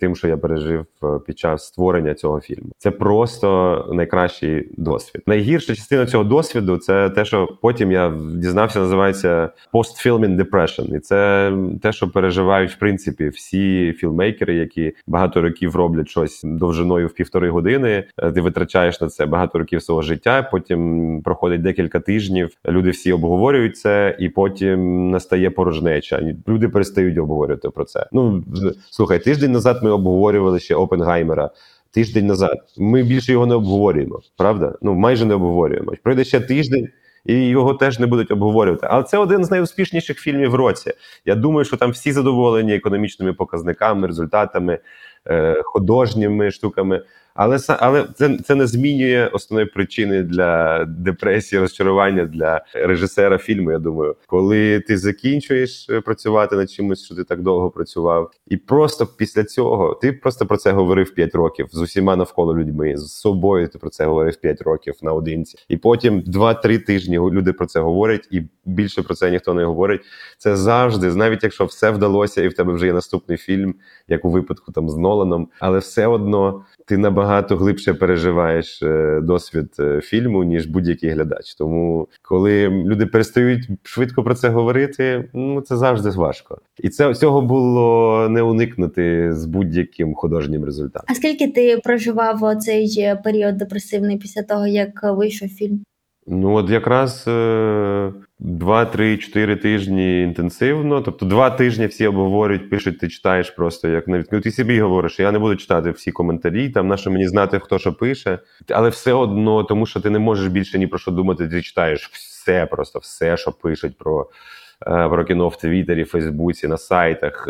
тим, що я пережив під час створення цього фільму. Це просто найкращий досвід. Найгірша частина цього досвіду – це те, що потім я дізнався, називається «post-filming depression». І це те, що переживають, в принципі, всі фільмейкери, які багато років роблять щось довжиною в 1,5 години, ти витрачаєш на це багато років свого життя, потім проходить декілька тижнів, люди всі обговорюють це, і потім настає порожнеча. Люди перестають обговорювати про це. Слухай, тиждень назад ми обговорювали ще Опенгаймера. Тиждень назад. Ми більше його не обговорюємо, правда? Майже не обговорюємо. Пройде ще тиждень, і його теж не будуть обговорювати. Але це один з найуспішніших фільмів в році. Я думаю, що там всі задоволені економічними показниками, результатами, художніми штуками. Але це не змінює основної причини для депресії, розчарування для режисера фільму, я думаю. Коли ти закінчуєш працювати над чимось, що ти так довго працював, і просто після цього, ти просто про це говорив 5 років з усіма навколо людьми, з собою ти про це говорив 5 років наодинці. І потім 2-3 тижні люди про це говорять, і більше про це ніхто не говорить. Це завжди, навіть якщо все вдалося, і в тебе вже є наступний фільм, як у випадку там з Ноланом, але все одно ти набагато глибше переживаєш досвід фільму, ніж будь-який глядач. Тому, коли люди перестають швидко про це говорити, це завжди важко. І цього було не уникнути з будь-яким художнім результатом. А скільки ти проживав цей період депресивний після того, як вийшов фільм? Якраз 2-3-4 тижні інтенсивно. Тобто 2 тижні всі обговорюють, пишуть, ти читаєш просто як навіть. Ти собі говориш, я не буду читати всі коментарі, там нащо мені знати, хто що пише. Але все одно, тому що ти не можеш більше ні про що думати, ти читаєш все просто, все, що пишуть про кіно в Твіттері, Фейсбуці, на сайтах,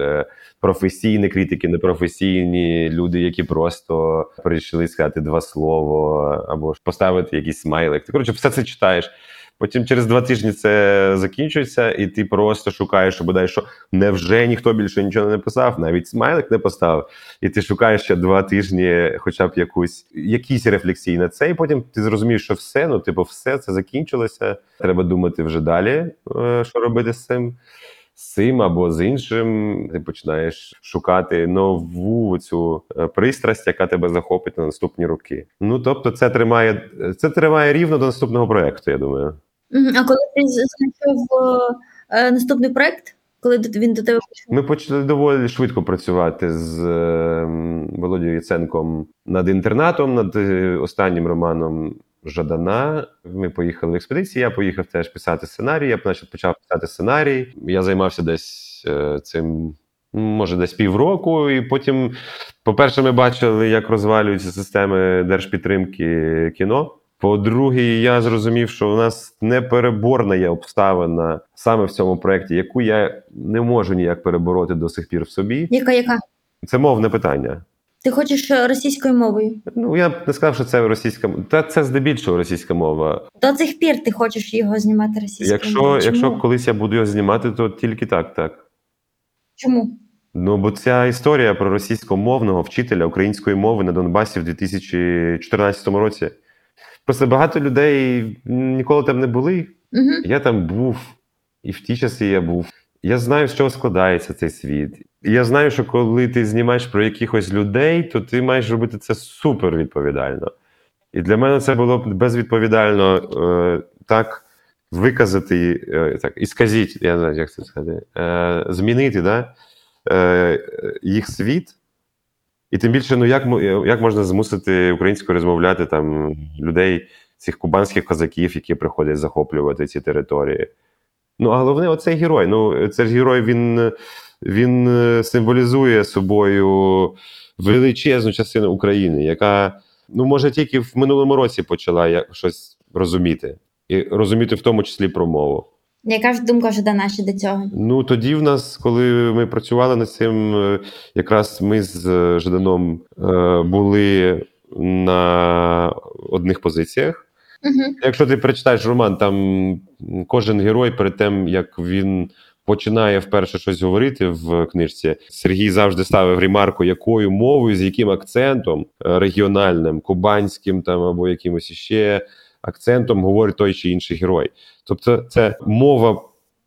професійні критики, непрофесійні люди, які просто прийшли сказати 2 слова або поставити якийсь смайлик. Ти, все це читаєш. Потім через 2 тижні це закінчується, і ти просто шукаєш, бодай, що невже ніхто більше нічого не написав, навіть смайлик не поставив. І ти шукаєш ще 2 тижні хоча б якісь рефлексії на це, і потім ти зрозумієш, що все, все це закінчилося. Треба думати вже далі, що робити з цим або з іншим. Ти починаєш шукати нову цю пристрасть, яка тебе захопить на наступні роки. Тобто це тримає рівно до наступного проєкту, я думаю. А коли ти знайшов наступний проєкт? Коли він до тебе почав? Ми почали доволі швидко працювати з Володією Єценком над «Інтернатом», над останнім романом Жадана. Ми поїхали в експедиції, я поїхав теж писати сценарій, я почав писати сценарій. Я займався десь цим, десь півроку, і потім, по-перше, ми бачили, як розвалюються системи держпідтримки кіно. По-друге, я зрозумів, що у нас непереборна є обставина саме в цьому проєкті, яку я не можу ніяк перебороти до сих пір в собі. Яка? Це мовне питання. Ти хочеш російською мовою? Я б не сказав, що це російська мова. Та це здебільшого російська мова. До цих пір ти хочеш його знімати російською мовою? Якщо колись я буду його знімати, то тільки так. Чому? Бо ця історія про російськомовного вчителя української мови на Донбасі в 2014 році. Просто багато людей ніколи там не були. Угу. Я там був, і в ті часи я був. Я знаю, з чого складається цей світ. Я знаю, що коли ти знімаєш про якихось людей, то ти маєш робити це супер відповідально. І для мене це було безвідповідально так виказати, ісказіть, я не знаю, як це сказати, змінити їх світ. І тим більше, як можна змусити українською розмовляти там людей, цих кубанських козаків, які приходять захоплювати ці території. А головне, оцей герой. Цей герой, він символізує собою величезну частину України, яка, може, тільки в минулому році почала щось розуміти. І розуміти в тому числі про мову. Яка ж думка Жадана ще до цього? Тоді в нас, коли ми працювали над цим, якраз ми з Жаданом були на одних позиціях. Якщо ти перечитаєш роман, там кожен герой перед тим, як він починає вперше щось говорити в книжці, Сергій завжди ставив ремарку, якою мовою, з яким акцентом регіональним, кубанським там або якимось іще акцентом говорить той чи інший герой. Тобто це мова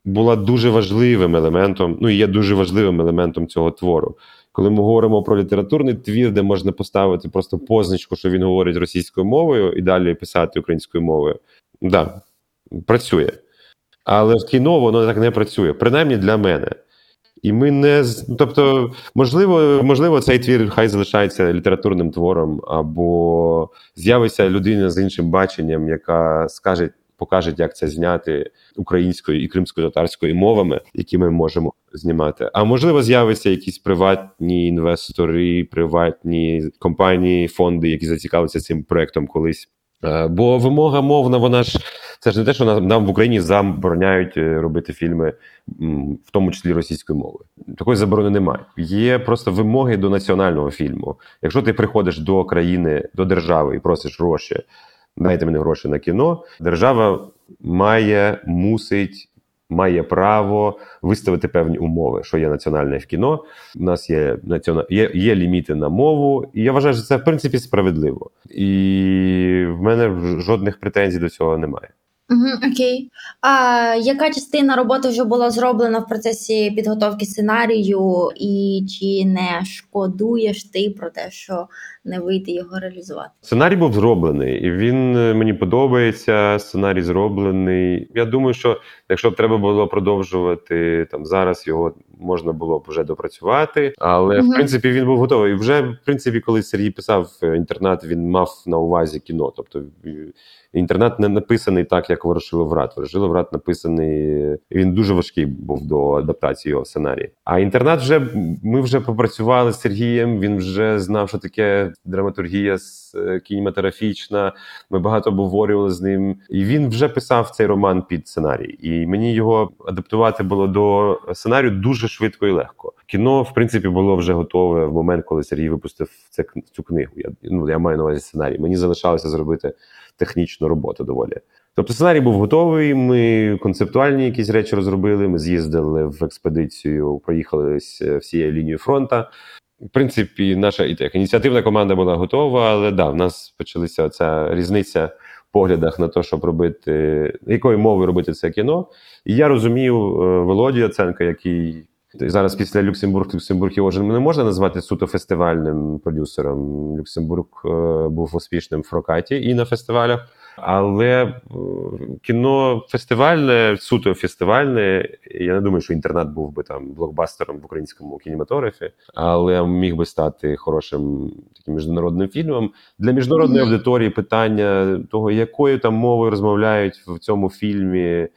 була дуже важливим елементом, ну і є дуже важливим елементом цього твору. Коли ми говоримо про літературний твір, де можна поставити просто позначку, що він говорить російською мовою і далі писати українською мовою, да, працює. Але в кіно воно так не працює, принаймні для мене. І ми не... Тобто, можливо, цей твір хай залишається літературним твором, або з'явиться людина з іншим баченням, яка скаже, покаже, як це зняти українською і кримсько-татарською мовами, які ми можемо знімати. А можливо, з'явиться якісь приватні інвестори, приватні компанії, фонди, які зацікавляться цим проектом колись. Бо вимога мовна, вона ж... Це ж не те, що нам в Україні забороняють робити фільми, в тому числі російською мовою. Такої заборони немає. Є просто вимоги до національного фільму. Якщо ти приходиш до країни, до держави і просиш гроші, дайте мені гроші на кіно, держава має право виставити певні умови, що є національне в кіно. У нас є ліміти на мову, і я вважаю, що це, в принципі, справедливо. І в мене жодних претензій до цього немає. Окей. А яка частина роботи вже була зроблена в процесі підготовки сценарію, і чи не шкодуєш ти про те, що не вийде його реалізувати? Сценарій був зроблений, і він мені подобається, сценарій зроблений. Я думаю, що якщо б треба було продовжувати, там зараз його можна було б вже допрацювати, але в принципі він був готовий. І вже, в принципі, коли Сергій писав «Інтернат», він мав на увазі кіно, тобто «Інтернат» не написаний так, як «Ворошиловград». «Ворошиловград» написаний, він дуже важкий був до адаптації його сценарії. А «Інтернат» вже, ми вже попрацювали з Сергієм, він вже знав, що таке драматургія кінематографічна, ми багато обговорювали з ним. І він вже писав цей роман під сценарій. І мені його адаптувати було до сценарію дуже швидко і легко. Кіно, в принципі, було вже готове в момент, коли Сергій випустив цю книгу. Я маю на увазі сценарій. Мені залишалося зробити технічну роботу доволі. Тобто сценарій був готовий, ми концептуальні якісь речі розробили, ми з'їздили в експедицію, проїхали всією лінією фронта. В принципі, наша і так ініціативна команда була готова, але да, в нас почалася ця різниця в поглядах на те, щоб робити, якою мовою робити це кіно. І я розумів Володю Єценко, який зараз після Люксембург його вже не можна назвати суто фестивальним продюсером. Люксембург був успішним в прокаті і на фестивалях. Але кіно фестивальне, суто фестивальне, я не думаю, що «Інтернат» був би там блокбастером в українському кінематографі, але міг би стати хорошим таким міжнародним фільмом. Для міжнародної аудиторії питання того, якою там мовою розмовляють в цьому фільмі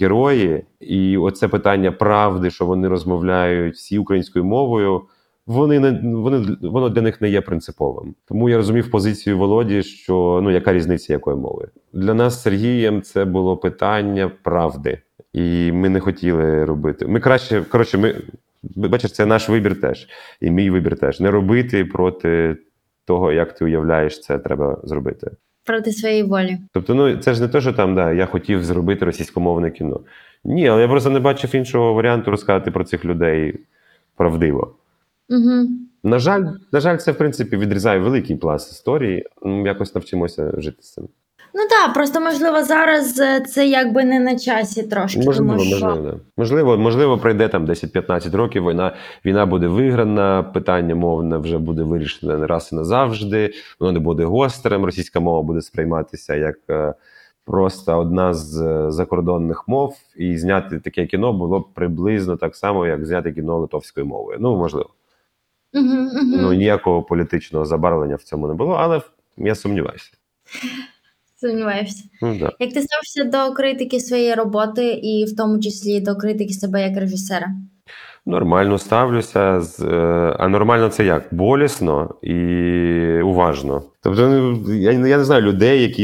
герої, і оце питання правди, що вони розмовляють всі українською мовою, воно для них не є принциповим. Тому я розумів позицію Володі, що яка різниця якої мови. Для нас з Сергієм це було питання правди. І ми не хотіли робити. Бачиш, це наш вибір теж. І мій вибір теж. Не робити проти того, як ти уявляєш, це треба зробити. Проти своєї волі. Тобто, це ж не те, що там, я хотів зробити російськомовне кіно. Ні, але я просто не бачив іншого варіанту розказати про цих людей правдиво. Угу. На жаль, це, в принципі, відрізає великий пласт історії. Якось навчимося жити з цим. Просто, можливо, зараз це якби не на часі трошки. Можливо, пройде там 10-15 років, війна буде виграна, питання мовне вже буде вирішено раз і назавжди, воно не буде гострим, російська мова буде сприйматися як просто одна з закордонних мов, і зняти таке кіно було б приблизно так само, як зняти кіно литовською мовою. Можливо. Ніякого політичного забарвлення в цьому не було, але я сумніваюся. Сумніваєшся. Да. Як ти ставишся до критики своєї роботи і в тому числі до критики себе як режисера? Нормально ставлюся. А нормально це як? Болісно і уважно. Тобто я не знаю людей,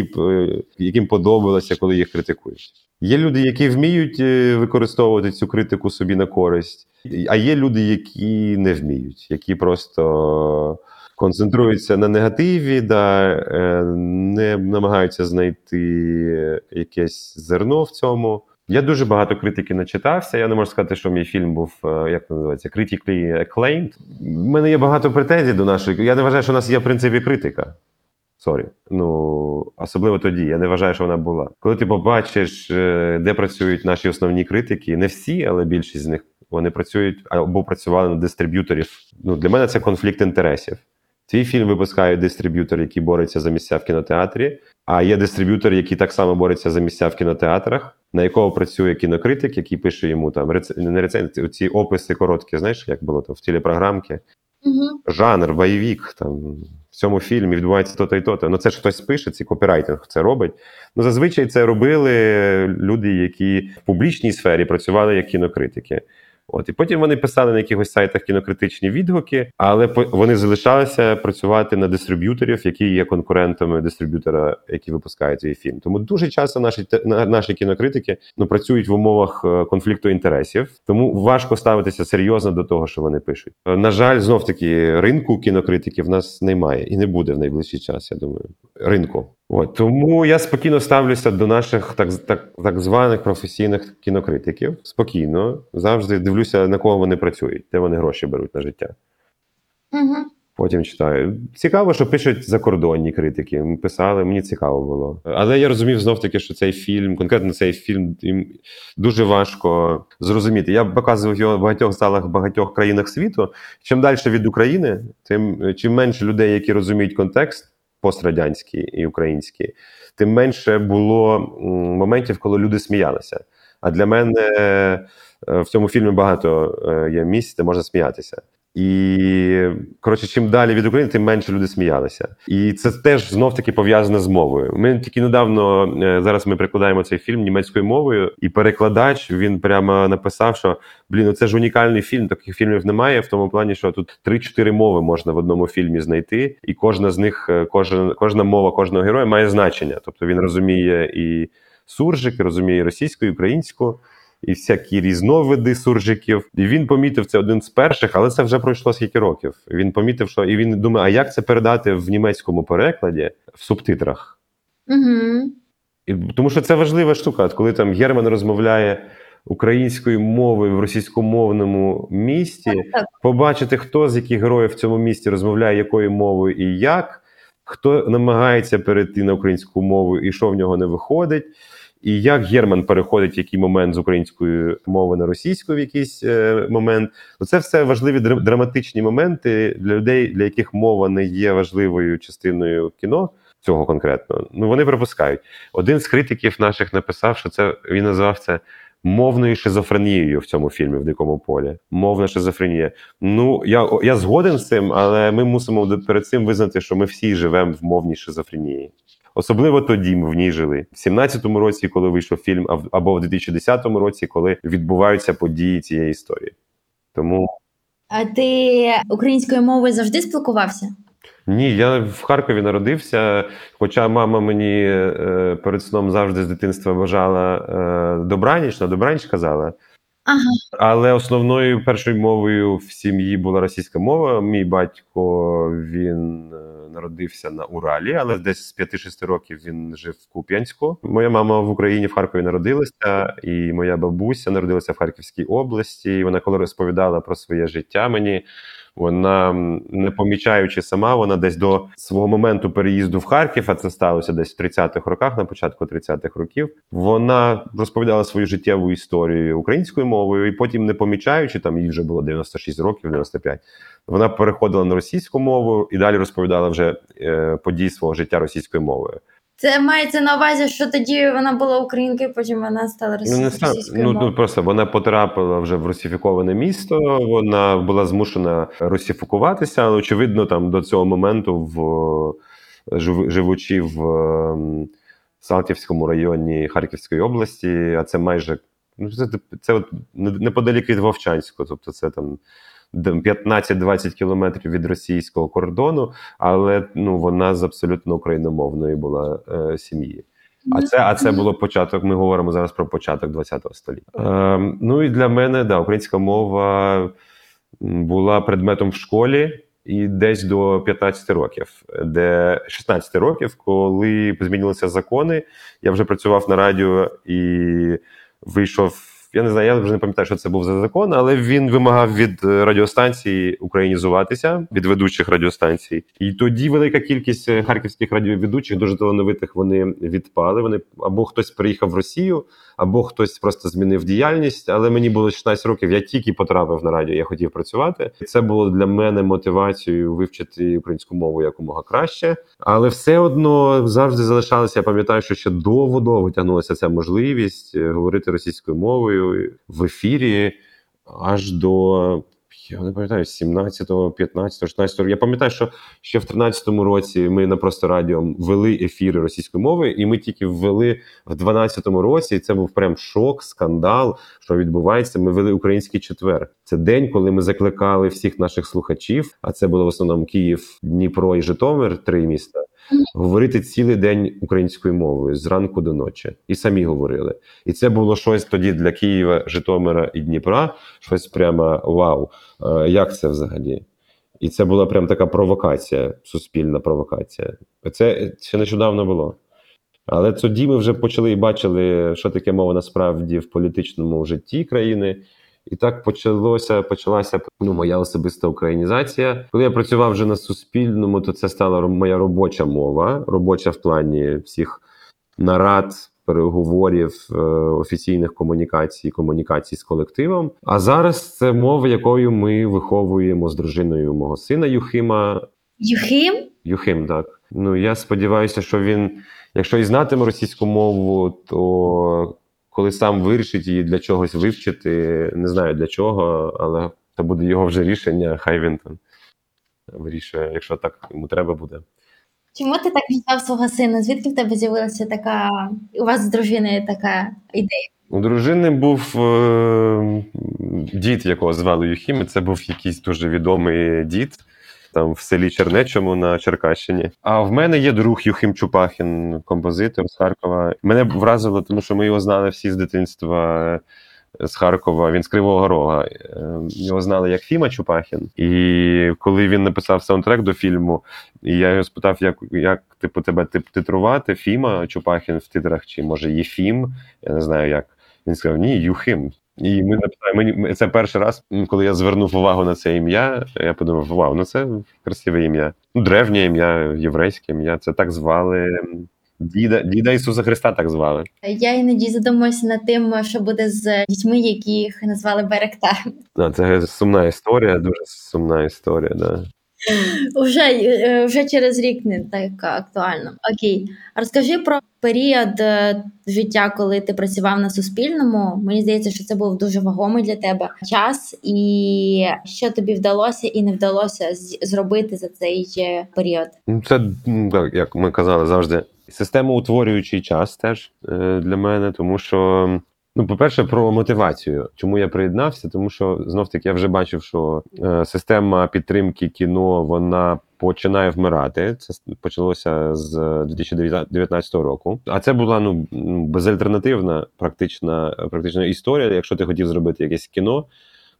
яким подобалося, коли їх критикують. Є люди, які вміють використовувати цю критику собі на користь, а є люди, які не вміють, які просто концентруються на негативі, не намагаються знайти якесь зерно в цьому. Я дуже багато критики начитався. Я не можу сказати, що мій фільм був, як це називається, critically acclaimed. У мене є багато претензій до нашої. Я не вважаю, що у нас є в принципі критика. Сорі. Ну, особливо тоді. Я не вважаю, що вона була. Коли ти побачиш, де працюють наші основні критики, не всі, але більшість з них, вони працюють або працювали на дистриб'юторів. Ну, для мене це конфлікт інтересів. Твій фільм випускає дистриб'ютор, який бореться за місця в кінотеатрі, а є дистриб'ютор, який так само бореться за місця в кінотеатрах, на якого працює кінокритик, який пише йому там ці описи короткі, знаєш, як було там в телепрограмці. Угу. Жанр, бойовік, там, в цьому фільмі відбувається то-то і то-то. Ну це ж хтось пише, цей копірайтинг це робить. Ну зазвичай це робили люди, які в публічній сфері працювали як кінокритики. От, і потім вони писали на якихось сайтах кінокритичні відгуки, але вони залишалися працювати на дистриб'юторів, які є конкурентами дистриб'ютора, який випускає цей фільм. Тому дуже часто наші кінокритики працюють в умовах конфлікту інтересів, тому важко ставитися серйозно до того, що вони пишуть. На жаль, знов-таки, ринку кінокритиків в нас немає і не буде в найближчий час, я думаю, ринку. От, тому я спокійно ставлюся до наших так званих професійних кінокритиків. Спокійно. Завжди дивлюся, на кого вони працюють, де вони гроші беруть на життя. Угу. Потім читаю. Цікаво, що пишуть закордонні критики. Ми писали, мені цікаво було. Але я розумів знов-таки, що цей фільм, конкретно цей фільм, дуже важко зрозуміти. Я показував його в багатьох залах, в багатьох країнах світу. Чим далі від України, чим менше людей, які розуміють контекст, пострадянські і українські, тим менше було моментів, коли люди сміялися. А для мене в цьому фільмі багато є місць, де можна сміятися. І, коротше, чим далі від України, тим менше люди сміялися. І це теж, знов-таки, пов'язано з мовою. Ми тільки недавно, зараз ми перекладаємо цей фільм німецькою мовою, і перекладач, він прямо написав, що, це ж унікальний фільм, таких фільмів немає, в тому плані, що тут 3-4 мови можна в одному фільмі знайти, і кожна з них, кожна мова кожного героя має значення. Тобто він розуміє і суржик, розуміє і російську, і українську, і всякі різновиди суржиків. І він помітив, це один з перших, але це вже пройшло скільки років. Він помітив, що... І він думає, а як це передати в німецькому перекладі, в субтитрах? Угу. І, тому що це важлива штука. Коли там Герман розмовляє українською мовою в російськомовному місті, побачити, хто з яких героїв в цьому місті розмовляє якою мовою і як, хто намагається перейти на українську мову і що в нього не виходить, і як Герман переходить в який момент з української мови на російську в якийсь момент. Це все важливі драматичні моменти для людей, для яких мова не є важливою частиною кіно, цього конкретно. Вони пропускають. Один з критиків наших написав, що це, він назвав це мовною шизофренією в цьому фільмі «В дикому полі». Мовна шизофренія. Я згоден з цим, але ми мусимо перед цим визнати, що ми всі живемо в мовній шизофренії. Особливо тоді ми в ній жили. В 17-му році, коли вийшов фільм, або в 2010 році, коли відбуваються події цієї історії. Тому... А ти українською мовою завжди спілкувався? Ні, я в Харкові народився, хоча мама мені перед сном завжди з дитинства бажала добраніч, на добраніч казала. Ага. Але основною першою мовою в сім'ї була російська мова. Мій батько, він народився на Уралі, але десь з 5-6 років він жив в Куп'янську. Моя мама в Україні, в Харкові народилася, і моя бабуся народилася в Харківській області. І вона, коли розповідала про своє життя мені, вона, не помічаючи сама, вона десь до свого моменту переїзду в Харків, а це сталося десь в 30-х роках, на початку 30-х років, вона розповідала свою життєву історію українською мовою, і потім, не помічаючи, там їй вже було 96 років, 95, вона переходила на російську мову і далі розповідала вже події свого життя російською мовою. Це мається на увазі, що тоді вона була українкою, потім вона стала російською мовою. Просто вона потрапила вже в русифіковане місто, вона була змушена русифікуватися, але, очевидно, там до цього моменту, живучи в Салтівському районі Харківської області, а це майже, це неподалік від Вовчанську, тобто це там 15-20 кілометрів від російського кордону, але вона з абсолютно україномовної була сім'ї. А це було початок, ми говоримо зараз про початок 20-го століття. І для мене, українська мова була предметом в школі і десь до 15 років. Де 16 років, коли змінилися закони, я вже працював на радіо і вийшов, я не знаю, я вже не пам'ятаю, що це був за закон, але він вимагав від радіостанції українізуватися, від ведучих радіостанцій. І тоді велика кількість харківських радіоведучих, дуже талановитих, вони відпали. Вони або хтось приїхав в Росію, або хтось просто змінив діяльність. Але мені було 16 років, я тільки потрапив на радіо, я хотів працювати. І це було для мене мотивацією вивчити українську мову якомога краще. Але все одно завжди залишалося, я пам'ятаю, що ще довго-довго тягнулася ця можливість говорити російською мовою в ефірі аж до, я не пам'ятаю, 17-го, 15-го, 16-го. Я пам'ятаю, що ще в 13-му році ми на Просто Радіо вели ефіри російської мови, і ми тільки ввели в 12-му році, і це був прям шок, скандал, що відбувається. Ми вели «Український четвер». Це день, коли ми закликали всіх наших слухачів, а це було в основному Київ, Дніпро і Житомир, 3 міста, говорити цілий день українською мовою з ранку до ночі. І самі говорили. І це було щось тоді для Києва, Житомира і Дніпра. Щось прямо вау. Як це взагалі? І це була прям така провокація, суспільна провокація. Це ще нещодавно було. Але тоді ми вже почали і бачили, що таке мова насправді в політичному житті країни. І так почалася моя особиста українізація. Коли я працював вже на Суспільному, то це стала моя робоча мова, робоча в плані всіх нарад, переговорів, офіційних комунікацій з колективом. А зараз це мова, якою ми виховуємо з дружиною мого сина Юхима. Юхим? Юхим, так. Ну, я сподіваюся, що він, якщо і знатиме російську мову, то коли сам вирішить її для чогось вивчити, не знаю для чого, але це буде його вже рішення, хай він там вирішує, якщо так йому треба буде. Чому ти так вітав свого сина? Звідки в тебе з'явилася така, у вас з дружиною така ідея? У дружини був дід, якого звали Юхім, це був якийсь дуже відомий дід, там в селі Черечему на Черкащині. А в мене є друг Юхим Чупахін, композитор з Харкова. Мене вразило, тому що ми його знали всі з дитинства з Харкова. Він з Кривого Рога. Його знали як Фіма Чупахін. І коли він написав саундтрек до фільму, і я його спитав, як типу, тебе титрувати, Фіма Чупахін в титрах, чи може Єфім, я не знаю як. Він сказав, ні, Юхим. І ми написали, це перший раз, коли я звернув увагу на це ім'я, я подумав, вау, ну це красиве ім'я. Ну, древнє ім'я, єврейське ім'я, це так звали, діда Ісуса Христа так звали. Я іноді задумуюся над тим, що буде з дітьми, яких назвали Беректа. Це сумна історія, дуже сумна історія, так. Да. Вже через рік не так актуально. Окей. Розкажи про період життя, коли ти працював на Суспільному. Мені здається, що це був дуже вагомий для тебе час. І що тобі вдалося і не вдалося зробити за цей період? Це, як ми казали завжди, системоутворюючий час теж для мене, тому що... Ну, по-перше, про мотивацію. Чому я приєднався? Тому що, знов-таки, я вже бачив, що система підтримки кіно, вона починає вмирати. Це почалося з 2019 року. А це була, ну, безальтернативна практична історія. Якщо ти хотів зробити якесь кіно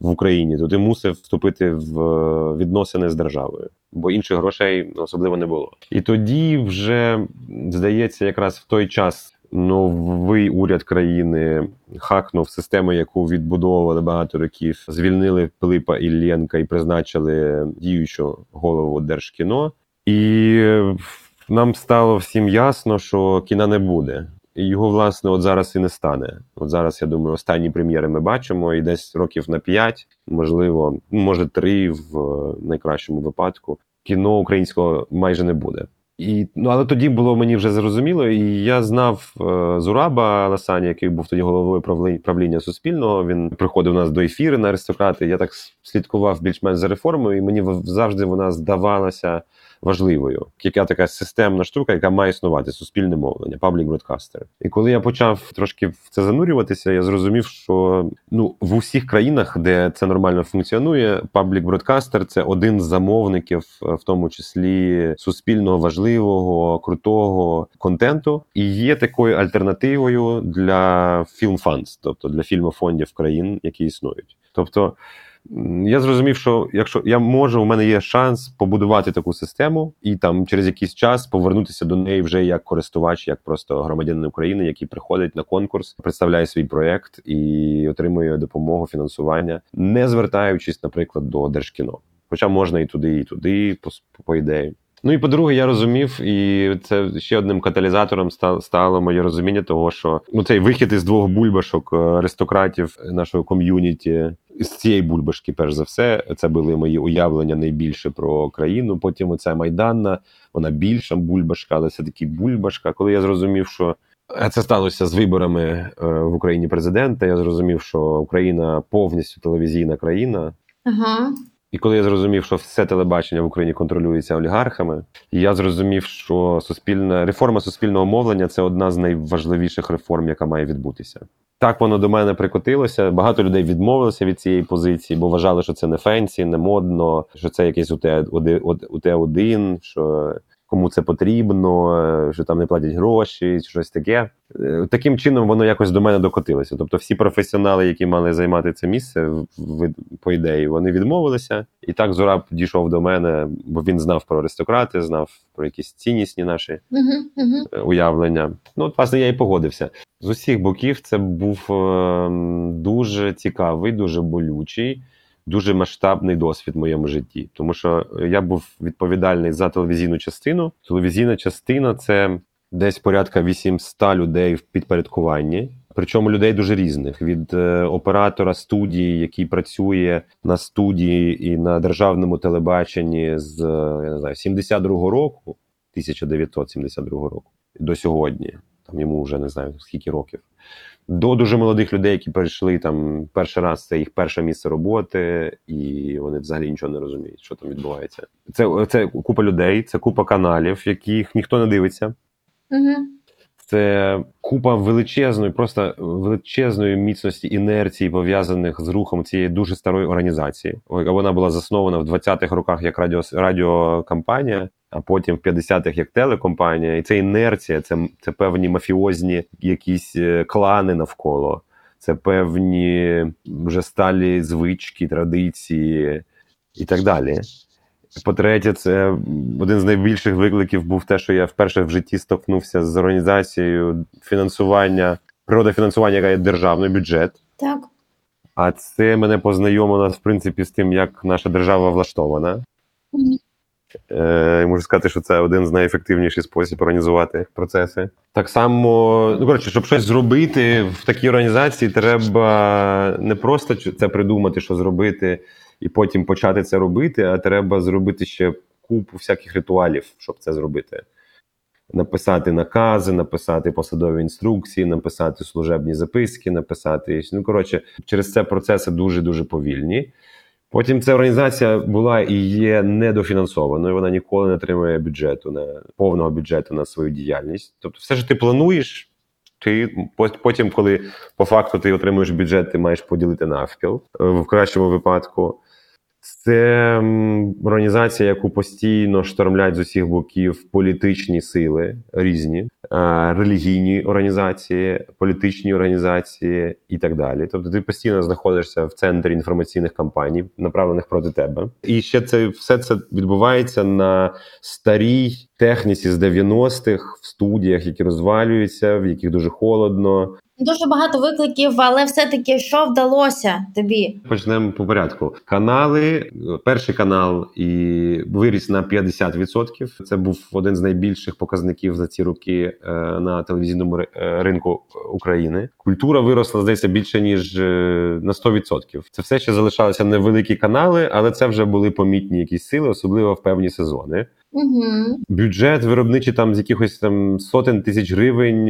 в Україні, то ти мусив вступити в відносини з державою, бо інших грошей особливо не було. І тоді вже, здається, якраз в той час новий уряд країни хакнув систему, яку відбудовували багато років. Звільнили Пилипа Іллєнка і призначили діючу голову Держкіно. І нам стало всім ясно, що кіна не буде. І його, власне, от зараз і не стане. От зараз, я думаю, останні прем'єри ми бачимо, і десь років на 5, можливо, може 3 в найкращому випадку, кіно українського майже не буде. І, ну, але тоді було мені вже зрозуміло, і я знав Зураба Ласанія, який був тоді головою правління Суспільного. Він приходив у нас до ефіри на Аристократи. Я так слідкував більш-менш за реформою, і мені завжди вона здавалася важливою. Яка така системна штука, яка має існувати, суспільне мовлення, паблік бродкастер. І коли я почав трошки в це занурюватися, я зрозумів, що, ну, в усіх країнах, де це нормально функціонує, паблік бродкастер – це один з замовників, в тому числі суспільного, важливого, крутого контенту, і є такою альтернативою для фільм-фандс, тобто для фільмофондів країн, які існують. Тобто я зрозумів, що якщо я можу, у мене є шанс побудувати таку систему і там через якийсь час повернутися до неї вже як користувач, як просто громадянин України, який приходить на конкурс, представляє свій проєкт і отримує допомогу, фінансування, не звертаючись, наприклад, до Держкіно. Хоча можна і туди, по ідеї. Ну і по-друге, я розумів, і це ще одним каталізатором стало моє розуміння того, що цей вихід із двох бульбашок аристократів нашого ком'юніті, з цієї бульбашки, перш за все, це були мої уявлення найбільше про країну, потім оця майданна, вона більша бульбашка, але все-таки бульбашка. Коли я зрозумів, що це сталося з виборами в Україні президента, я зрозумів, що Україна повністю телевізійна країна. Ага. І коли я зрозумів, що все телебачення в Україні контролюється олігархами, я зрозумів, що реформа суспільного мовлення – це одна з найважливіших реформ, яка має відбутися. Так воно до мене прикотилося, багато людей відмовилося від цієї позиції, бо вважали, що це не фенсі, не модно, що це якесь УТ-1, що кому це потрібно, що там не платять гроші, щось таке. Таким чином воно якось до мене докотилося. Тобто всі професіонали, які мали займати це місце, по ідеї, вони відмовилися. І так Зураб дійшов до мене, бо він знав про аристократи, знав про якісь ціннісні наші уявлення. Ну, от, власне, я і погодився. З усіх боків це був дуже цікавий, дуже болючий, дуже масштабний досвід в моєму житті. Тому що я був відповідальний за телевізійну частину. Телевізійна частина – це десь порядка 800 людей в підпорядкуванні. Причому людей дуже різних. Від оператора студії, який працює на студії і на державному телебаченні з, я не знаю, 72-го року, 1972 року, до сьогодні. Там йому вже не знаю скільки років. До дуже молодих людей, які перейшли там перший раз, це їх перше місце роботи, і вони взагалі нічого не розуміють, що там відбувається. Це купа людей, це купа каналів, яких ніхто не дивиться. Угу. Це купа величезної, просто величезної міцності інерції, пов'язаних з рухом цієї дуже старої організації. Вона була заснована в 20-х роках як радіокампанія, а потім в 50-х як телекомпанія. І це інерція, це певні мафіозні якісь клани навколо, це певні вже сталі звички, традиції і так далі. По-третє, це один з найбільших викликів був те, що я вперше в житті стикнувся з організацією фінансування, природа фінансування, яка є державний бюджет. Так. А це мене познайомило, в принципі, з тим, як наша держава влаштована. Можу сказати, що це один з найефективніших спосіб організувати процеси. Так само, щоб щось зробити в такій організації, треба не просто це придумати, що зробити, і потім почати це робити, а треба зробити ще купу всяких ритуалів, щоб це зробити. Написати накази, написати посадові інструкції, написати служебні записки, написати... через це процеси дуже-дуже повільні. Потім ця організація була і є недофінансованою, вона ніколи не отримує бюджету, повного бюджету на свою діяльність. Тобто все, що ти плануєш, ти потім, коли по факту ти отримуєш бюджет, ти маєш поділити навпіл, в кращому випадку. Це організація, яку постійно штормлять з усіх боків політичні сили різні, релігійні організації, політичні організації і так далі. Тобто ти постійно знаходишся в центрі інформаційних кампаній, направлених проти тебе. І ще це все це відбувається на старій техніці з 90-х, в студіях, які розвалюються, в яких дуже холодно. Дуже багато викликів, але все-таки що вдалося тобі? Почнемо по порядку. Канали. Перший канал і виріс на 50%. Це був один з найбільших показників за ці роки на телевізійному ринку України. Культура виросла, здається, більше, ніж на 100%. Це все ще залишалися невеликі канали, але це вже були помітні якісь сили, особливо в певні сезони. Угу. Бюджет виробничий там з якихось там сотень тисяч гривень,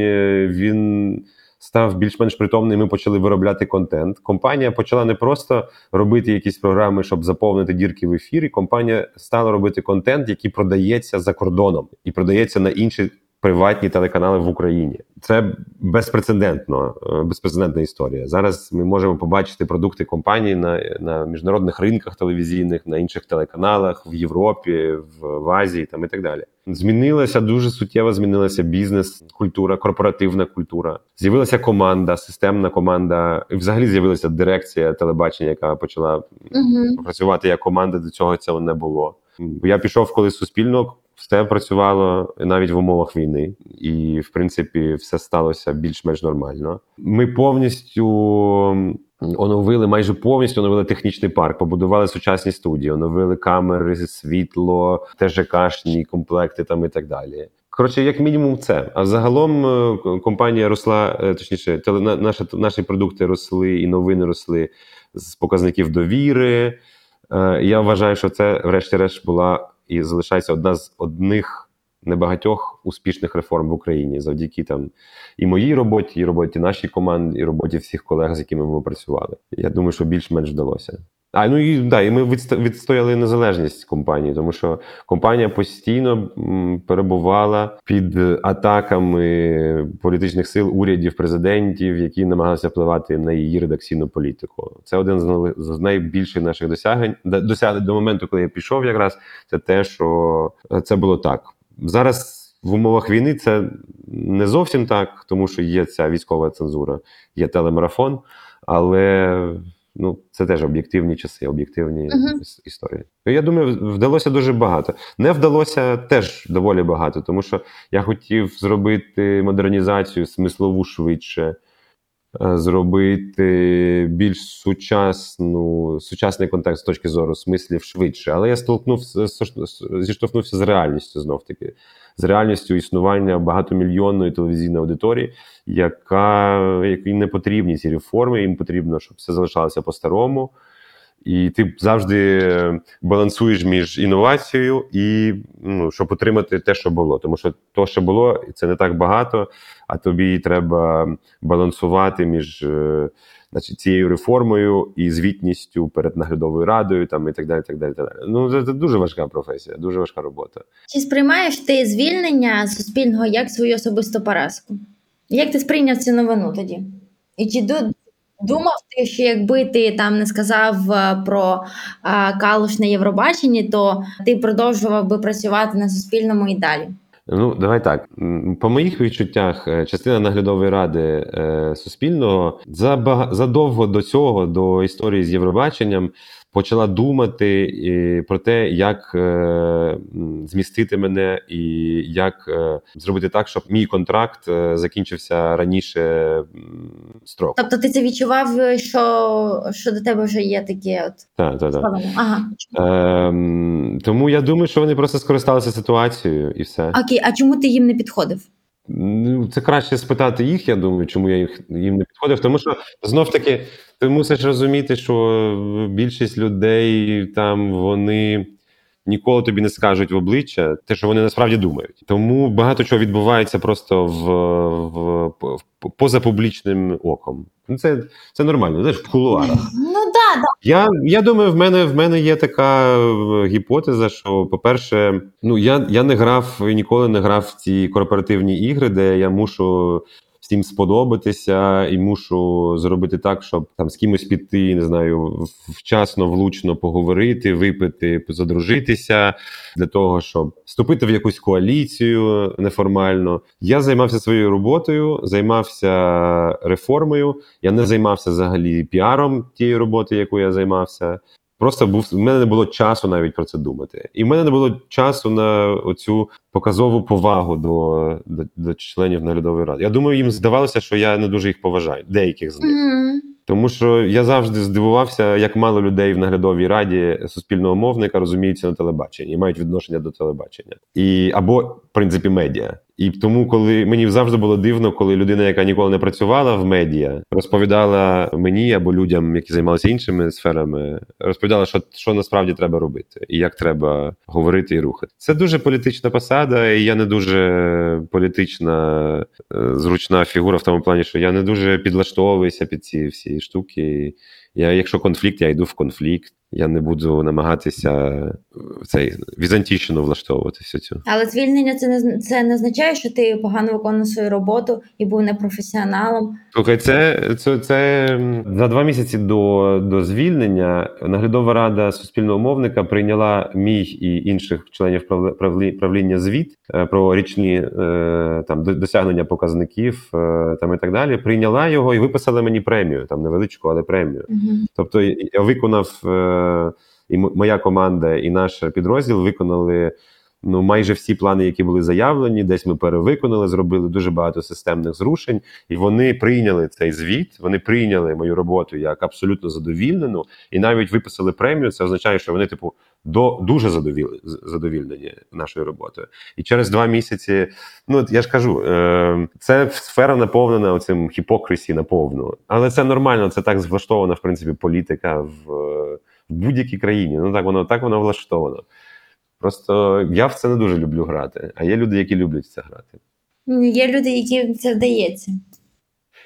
він... став більш-менш притомний, ми почали виробляти контент. Компанія почала не просто робити якісь програми, щоб заповнити дірки в ефірі, компанія стала робити контент, який продається за кордоном і продається на інші приватні телеканали в Україні. Це безпрецедентна історія. Зараз ми можемо побачити продукти компаній на міжнародних ринках телевізійних, на інших телеканалах, в Європі, в Азії там, і так далі. Дуже суттєво змінилася бізнес-культура, корпоративна культура. З'явилася команда, системна команда. І взагалі з'явилася дирекція телебачення, яка почала працювати як команда. До цього цього не було. Я пішов коли з Суспільного, все працювало навіть в умовах війни. І, в принципі, все сталося більш-менш нормально. Ми майже повністю оновили технічний парк, побудували сучасні студії, оновили камери, світло, ТЖК-шні комплекти там і так далі. Коротше, як мінімум це. А загалом компанія росла, точніше, наші продукти росли і новини росли з показників довіри. Я вважаю, що це, врешті-решт, була і залишається одна з одних небагатьох успішних реформ в Україні завдяки там і моїй роботі, і роботі нашій команди, і роботі всіх колег, з якими ми працювали. Я думаю, що більш-менш вдалося. І ми відстояли незалежність компанії, тому що компанія постійно перебувала під атаками політичних сил, урядів, президентів, які намагалися впливати на її редакційну політику. Це один з найбільших наших досягнень. До моменту, коли я пішов якраз, це те, що це було так. Зараз в умовах війни це не зовсім так, тому що є ця військова цензура, є телемарафон, але... це теж об'єктивні часи, об'єктивні історії. Я думаю, вдалося дуже багато. Не вдалося теж доволі багато, тому що я хотів зробити модернізацію смислову швидше, зробити більш сучасний контекст з точки зору смислів швидше. Але я зіштовхнувся з реальністю знов-таки. З реальністю існування багатомільйонної телевізійної аудиторії, якій не потрібні ці реформи, їм потрібно, щоб все залишалося по-старому. І ти завжди балансуєш між інновацією і, щоб отримати те, що було. Тому що те, що було, це не так багато, а тобі треба балансувати між цією реформою і звітністю перед наглядовою радою там, і так далі, так далі, так далі. Це дуже важка професія, дуже важка робота. Чи сприймаєш ти звільнення Суспільного як свою особисту поразку? Як ти сприйняв цю новину тоді? І чи думав ти, що якби ти там не сказав про калуш на Євробаченні, то ти продовжував би працювати на Суспільному і далі? Давай так. По моїх відчуттях, частина наглядової ради Суспільного задовго до цього, до історії з Євробаченням, почала думати про те, як змістити мене і як зробити так, щоб мій контракт закінчився раніше строку. Тобто ти це відчував, що до тебе вже є такі от... Так. Ага. Тому я думаю, що вони просто скористалися ситуацією і все. Окей, а чому ти їм не підходив? Це краще спитати їх, я думаю, чому я їм не підходив. Тому що, знов-таки, ти мусиш розуміти, що більшість людей, там, вони ніколи тобі не скажуть в обличчя те, що вони насправді думають. Тому багато чого відбувається просто поза публічним оком. Це нормально, знаєш, в кулуарах. Да. Я думаю, в мене є така гіпотеза, що, по-перше, я не грав і ніколи не грав в ці корпоративні ігри, де я мушу всім сподобатися і мушу зробити так, щоб там з кимось піти, не знаю, вчасно, влучно поговорити, випити, задружитися для того, щоб вступити в якусь коаліцію неформально. Я займався своєю роботою, займався реформою, я не займався взагалі піаром тієї роботи, яку я займався. Просто в мене не було часу навіть про це думати. І в мене не було часу на оцю показову повагу до членів наглядової ради. Я думаю, їм здавалося, що я не дуже їх поважаю, деяких з них. Тому що я завжди здивувався, як мало людей в наглядовій раді суспільного мовника розуміються на телебаченні і мають відношення до телебачення. Або, в принципі, медіа. І тому, коли мені завжди було дивно, коли людина, яка ніколи не працювала в медіа, розповідала мені або людям, які займалися іншими сферами, розповідала, що насправді треба робити і як треба говорити і рухати. Це дуже політична посада, і я не дуже політична зручна фігура в тому плані, що я не дуже підлаштовуюся під ці всі штуки Якщо конфлікт, я йду в конфлікт. Я не буду намагатися візантійщину влаштовуватися цю. Але звільнення це не означає, що ти погано виконував свою роботу і був непрофесіоналом. Слухай, це за 2 місяці до звільнення наглядова рада суспільного мовника прийняла мій і інших членів правління звіт про річні досягнення показників і так далі. Прийняла його і виписала мені премію, невеличку, але премію. Угу. Тобто я виконав. І моя команда, і наш підрозділ виконали майже всі плани, які були заявлені, десь ми перевиконали, зробили дуже багато системних зрушень, і вони прийняли цей звіт, вони прийняли мою роботу як абсолютно задовільнену, і навіть виписали премію. Це означає, що вони, дуже задовільнені нашою роботою. І через 2 місяці, я ж кажу, це сфера наповнена оцим хіпокрисі наповну. Але це нормально, це так влаштована, в принципі, політика в будь-якій країні. Так воно влаштовано. Просто я в це не дуже люблю грати, а є люди, які люблять в це грати. Є люди, яким це вдається.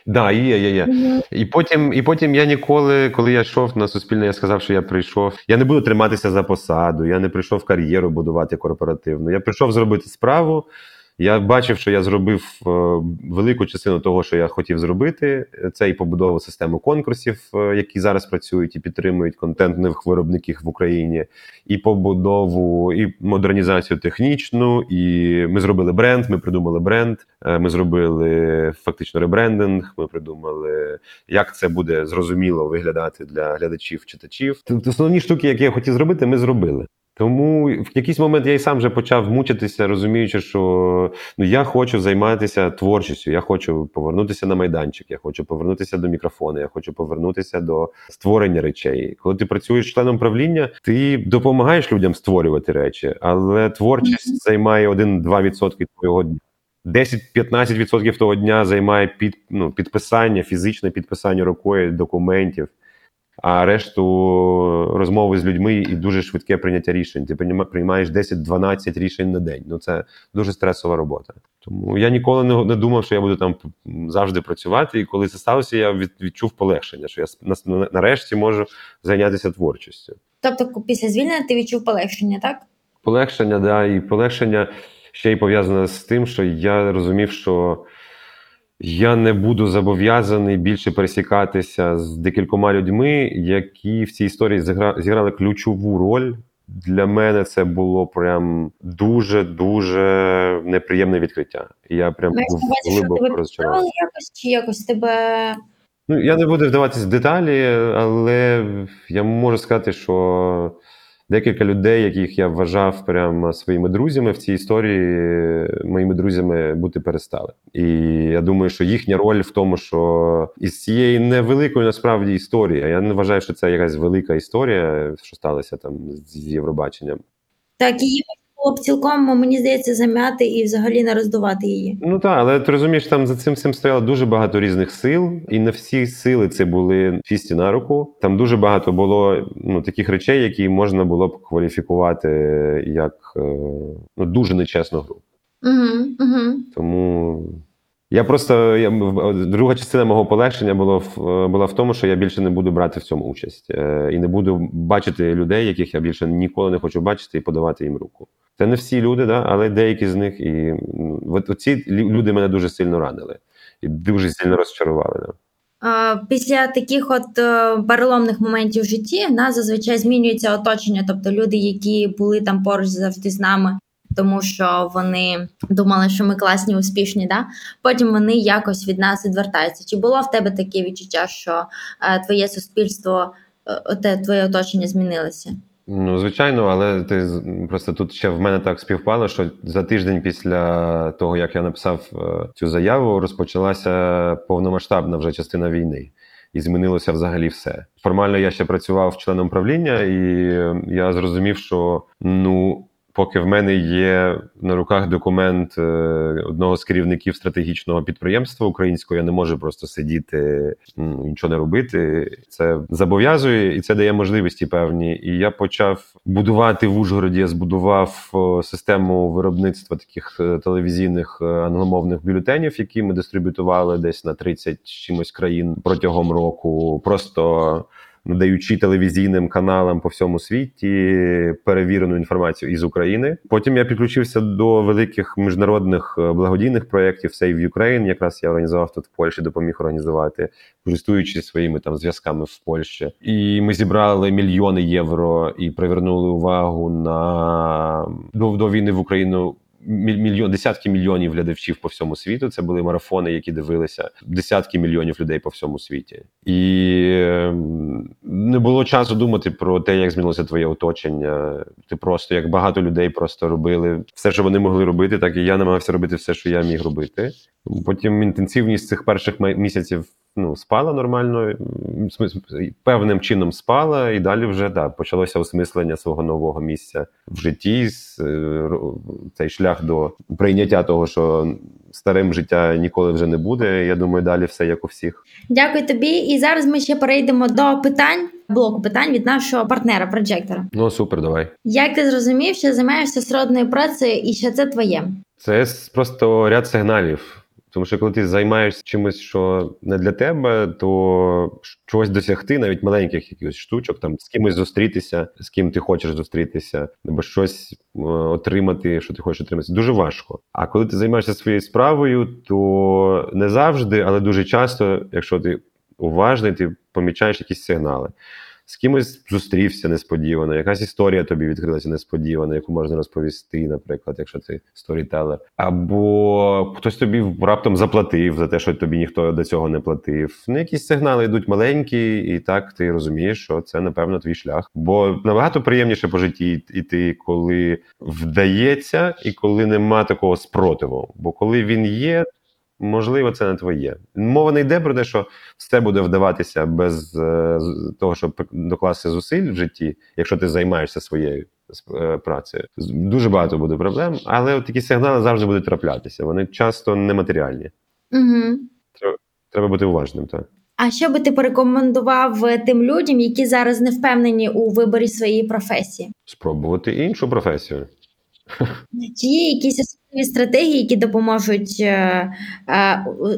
Да, є. Mm-hmm. І потім я ніколи, коли я йшов на Суспільне, я сказав, що я прийшов. Я не буду триматися за посаду, я не прийшов кар'єру будувати корпоративну. Я прийшов зробити справу. Я бачив, що я зробив велику частину того, що я хотів зробити. Це і побудову систему конкурсів, які зараз працюють і підтримують контентних виробників в Україні, і побудову, і модернізацію технічну, і ми зробили бренд, ми придумали бренд, ми зробили фактично ребрендинг, ми придумали, як це буде зрозуміло виглядати для глядачів, читачів. Тобто основні штуки, які я хотів зробити, ми зробили. Тому в якийсь момент я і сам вже почав мучитися, розуміючи, що я хочу займатися творчістю, я хочу повернутися на майданчик, я хочу повернутися до мікрофону, я хочу повернутися до створення речей. Коли ти працюєш членом правління, ти допомагаєш людям створювати речі, але творчість займає 1-2% твого дня. 10-15% того дня займає підписання, фізичне підписання рукою документів. А решту розмови з людьми і дуже швидке прийняття рішень. Ти приймаєш 10-12 рішень на день. Це дуже стресова робота. Тому я ніколи не думав, що я буду там завжди працювати. І коли це сталося, я відчув полегшення, що я нарешті можу зайнятися творчістю. Тобто після звільнення ти відчув полегшення, так? Полегшення, да. І полегшення ще й пов'язане з тим, що я розумів, що я не буду зобов'язаний більше пересікатися з декількома людьми, які в цій історії зіграли ключову роль. Для мене це було прям дуже-дуже неприємне відкриття. Я прям був глибоко розчарований. Якось тебе... Я не буду вдаватись в деталі, але я можу сказати, що декілька людей, яких я вважав прямо своїми друзями в цій історії, моїми друзями бути перестали. І я думаю, що їхня роль в тому, що із цієї невеликої насправді історії, а я не вважаю, що це якась велика історія, що сталося там з Євробаченням. Так, її було б цілком, мені здається, зам'яти і взагалі не роздувати її. Так, але ти розумієш, там за цим стояло дуже багато різних сил, і не всі сили це були фісті на руку. Там дуже багато було таких речей, які можна було б кваліфікувати як дуже нечесну гру. Угу. Тому я просто друга частина мого полегшення була в тому, що я більше не буду брати в цьому участь і не буду бачити людей, яких я більше ніколи не хочу бачити, і подавати їм руку. Це не всі люди, да, але деякі з них. І оці люди мене дуже сильно ранили і дуже сильно розчарували. Да. Після таких переломних моментів в житті в нас зазвичай змінюється оточення, тобто люди, які були там поруч завжди з нами, тому що вони думали, що ми класні, успішні, да? Потім вони якось від нас відвертаються. Чи було в тебе таке відчуття, що твоє суспільство, твоє оточення змінилося? Звичайно, але просто тут ще в мене так співпало, що за тиждень після того, як я написав цю заяву, розпочалася повномасштабна вже частина війни. І змінилося взагалі все. Формально я ще працював членом правління, і я зрозумів, що поки в мене є на руках документ одного з керівників стратегічного підприємства українського, я не можу просто сидіти, нічого не робити. Це зобов'язує і це дає можливості певні. І я почав будувати в Ужгороді, я збудував систему виробництва таких телевізійних англомовних бюлетенів, які ми дистриб'ютували десь на 30 чимось країн протягом року. Просто надаючи телевізійним каналам по всьому світі перевірену інформацію із України. Потім я підключився до великих міжнародних благодійних проєктів Save Ukraine. Якраз я організував тут в Польщі, допоміг організувати, користуючись своїми там зв'язками в Польщі. І ми зібрали мільйони євро і привернули увагу на до війни в Україну десятки мільйонів глядачів по всьому світу. Це були марафони, які дивилися десятки мільйонів людей по всьому світі. І не було часу думати про те, як змінилося твоє оточення. Ти просто, як багато людей, просто робили все, що вони могли робити, так і я намагався робити все, що я міг робити. Потім інтенсивність цих перших місяців спала нормально, певним чином спала, і далі вже почалося осмислення свого нового місця в житті, цей шлях до прийняття того, що старим життя ніколи вже не буде. Я думаю, далі все як у всіх. Дякую тобі. І зараз ми ще перейдемо до питань, блоку питань від нашого партнера, Проджектора. Ну, супер, давай. Як ти зрозумів, що займаєшся сродною працею і що це твоє? Це просто ряд сигналів. Тому що коли ти займаєшся чимось, що не для тебе, то щось досягти, навіть маленьких якихось штучок, там з кимось зустрітися, з ким ти хочеш зустрітися, або щось отримати, що ти хочеш отримати, дуже важко. А коли ти займаєшся своєю справою, то не завжди, але дуже часто, якщо ти уважний, ти помічаєш якісь сигнали. З кимось зустрівся несподівано, якась історія тобі відкрилася несподівано, яку можна розповісти, наприклад, якщо ти сторітелер. Або хтось тобі раптом заплатив за те, що тобі ніхто до цього не платив. Ну, якісь сигнали йдуть маленькі, і так ти розумієш, що це, напевно, твій шлях. Бо набагато приємніше по житті іти, коли вдається і коли нема такого спротиву. Бо коли він є, можливо, це не твоє. Мова не йде про те, що все буде вдаватися без того, щоб докласти зусиль в житті, якщо ти займаєшся своєю працею. Дуже багато буде проблем, але от такі сигнали завжди будуть траплятися. Вони часто нематеріальні. Угу. Треба бути уважним, так. А що би ти порекомендував тим людям, які зараз не впевнені у виборі своєї професії? Спробувати іншу професію. Чи є якісь особливі стратегії, які допоможуть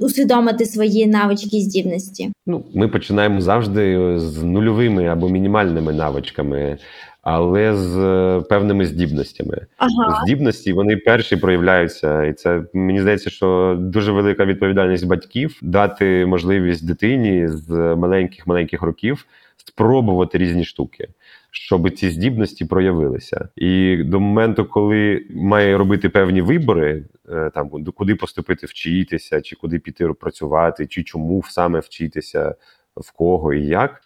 усвідомити свої навички і здібності? Ну, ми починаємо завжди з нульовими або мінімальними навичками, але з певними здібностями. Ага. Здібності, вони перші проявляються. І це, мені здається, що дуже велика відповідальність батьків дати можливість дитині з маленьких років спробувати різні штуки, щоб ці здібності проявилися. І до моменту, коли має робити певні вибори, там, куди поступити вчитися, чи куди піти працювати, чи чому саме вчитися, в кого і як,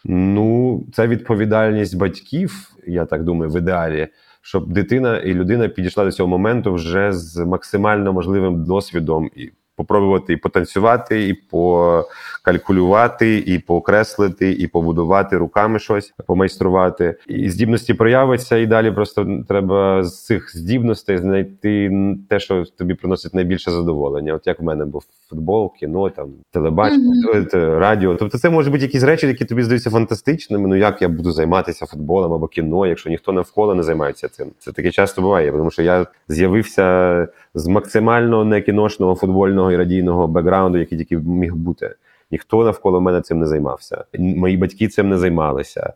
це відповідальність батьків, я так думаю, в ідеалі, щоб дитина і людина підійшла до цього моменту вже з максимально можливим досвідом і попробувати і потанцювати, і покалькулювати, і покреслити, і побудувати руками щось, помайструвати. І здібності проявляться, і далі просто треба з цих здібностей знайти те, що тобі приносить найбільше задоволення. От як в мене був футбол, кіно, там, телебачення, радіо. Тобто це можуть бути якісь речі, які тобі здаються фантастичними. Як я буду займатися футболом або кіно, якщо ніхто навколо не займається цим. Це таке часто буває, тому що я з'явився з максимально не кіношного, футбольного і радійного бекграунду, який тільки міг бути. Ніхто навколо мене цим не займався. Мої батьки цим не займалися.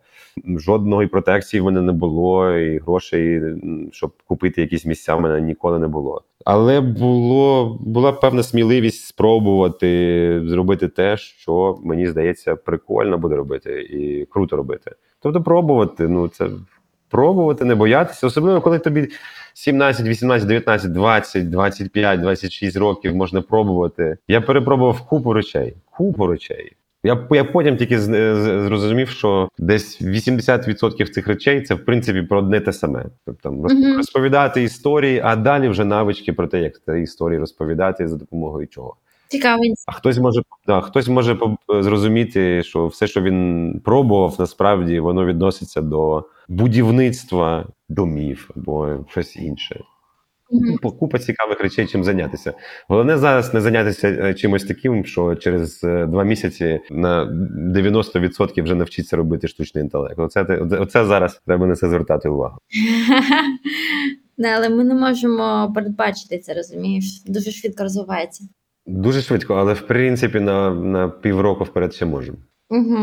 Жодної протекції в мене не було, і грошей, щоб купити якісь місця, в мене ніколи не було. Але була певна сміливість спробувати зробити те, що, мені здається, прикольно буде робити і круто робити. Тобто пробувати, це... Пробувати, не боятися, особливо коли тобі 17, 18, 19, 20, 25, 26 років можна пробувати. Я перепробував купу речей. Я потім тільки зрозумів, що десь 80% цих речей це в принципі про одне те саме. Тобто там розповідати історії, а далі вже навички про те, як ці історії розповідати, за допомогою чого. Цікавий. А хтось може зрозуміти, що все, що він пробував, насправді воно відноситься до будівництва домів або щось інше. Купа цікавих речей, чим зайнятися. Головне зараз не зайнятися чимось таким, що через 2 місяці на 90% вже навчиться робити штучний інтелект. Оце зараз треба на це звертати увагу. Але ми не можемо передбачити це, розумієш? Дуже швидко розвивається. Дуже швидко, але в принципі на півроку вперед ще можемо. Угу,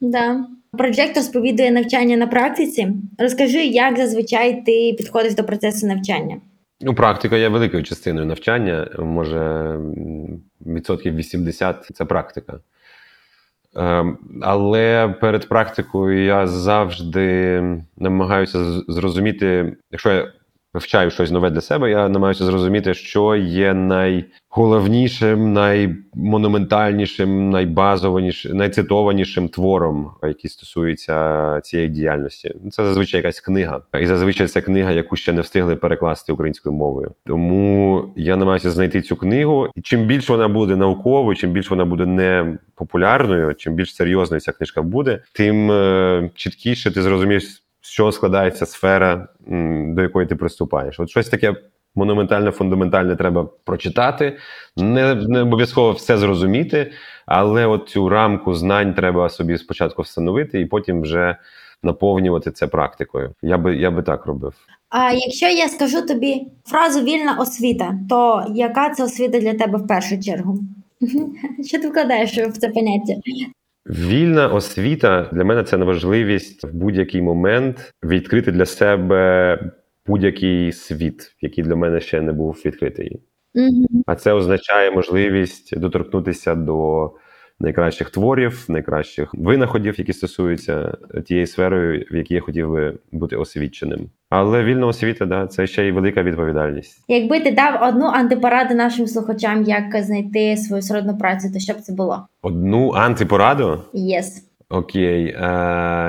да. Проджектор сповідує навчання на практиці. Розкажи, як зазвичай ти підходиш до процесу навчання? Ну, практика є великою частиною навчання. Може, 80% – це практика. Але перед практикою я завжди намагаюся зрозуміти, якщо я вивчаю щось нове для себе, я намагаюся зрозуміти, що є найголовнішим, наймонументальнішим, найбазовішим, найцитованішим твором, який стосується цієї діяльності. Це зазвичай якась книга. І зазвичай це книга, яку ще не встигли перекласти українською мовою. Тому я намагаюся знайти цю книгу. І чим більше вона буде науковою, чим більше вона буде не популярною, чим більш серйозною ця книжка буде, тим чіткіше ти зрозумієш, з чого складається сфера, до якої ти приступаєш. От щось таке монументальне, фундаментальне треба прочитати. Не обов'язково все зрозуміти, але от цю рамку знань треба собі спочатку встановити і потім вже наповнювати це практикою. Я би так робив. А якщо я скажу тобі фразу «вільна освіта», то яка це освіта для тебе в першу чергу? Що ти вкладаєш в це поняття? Вільна освіта для мене – це важливість в будь-який момент відкрити для себе будь-який світ, який для мене ще не був відкритий. Mm-hmm. А це означає можливість доторкнутися до найкращих творів, найкращих винаходів, які стосуються тієї сфери, в якій я хотів би бути освіченим. Але вільна освіта, да, це ще й велика відповідальність. Якби ти дав одну антипораду нашим слухачам, як знайти свою сродну працю, то що б це було? Одну антипораду? Єс. Окей.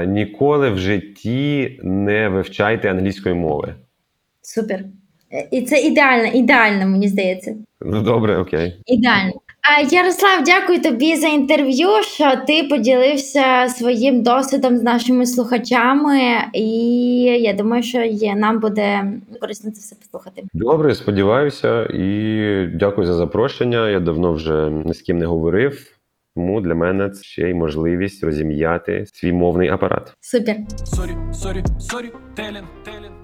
Ніколи в житті не вивчайте англійської мови. Супер. І це ідеально, мені здається. Ну добре, окей. Ідеально. Ярослав, дякую тобі за інтерв'ю, що ти поділився своїм досвідом з нашими слухачами, і я думаю, що нам буде корисно це все послухати. Добре, сподіваюся, і дякую за запрошення. Я давно вже ні з ким не говорив, тому для мене це ще й можливість розім'яти свій мовний апарат. Супер. Сорі, сорі, сорі, телінг.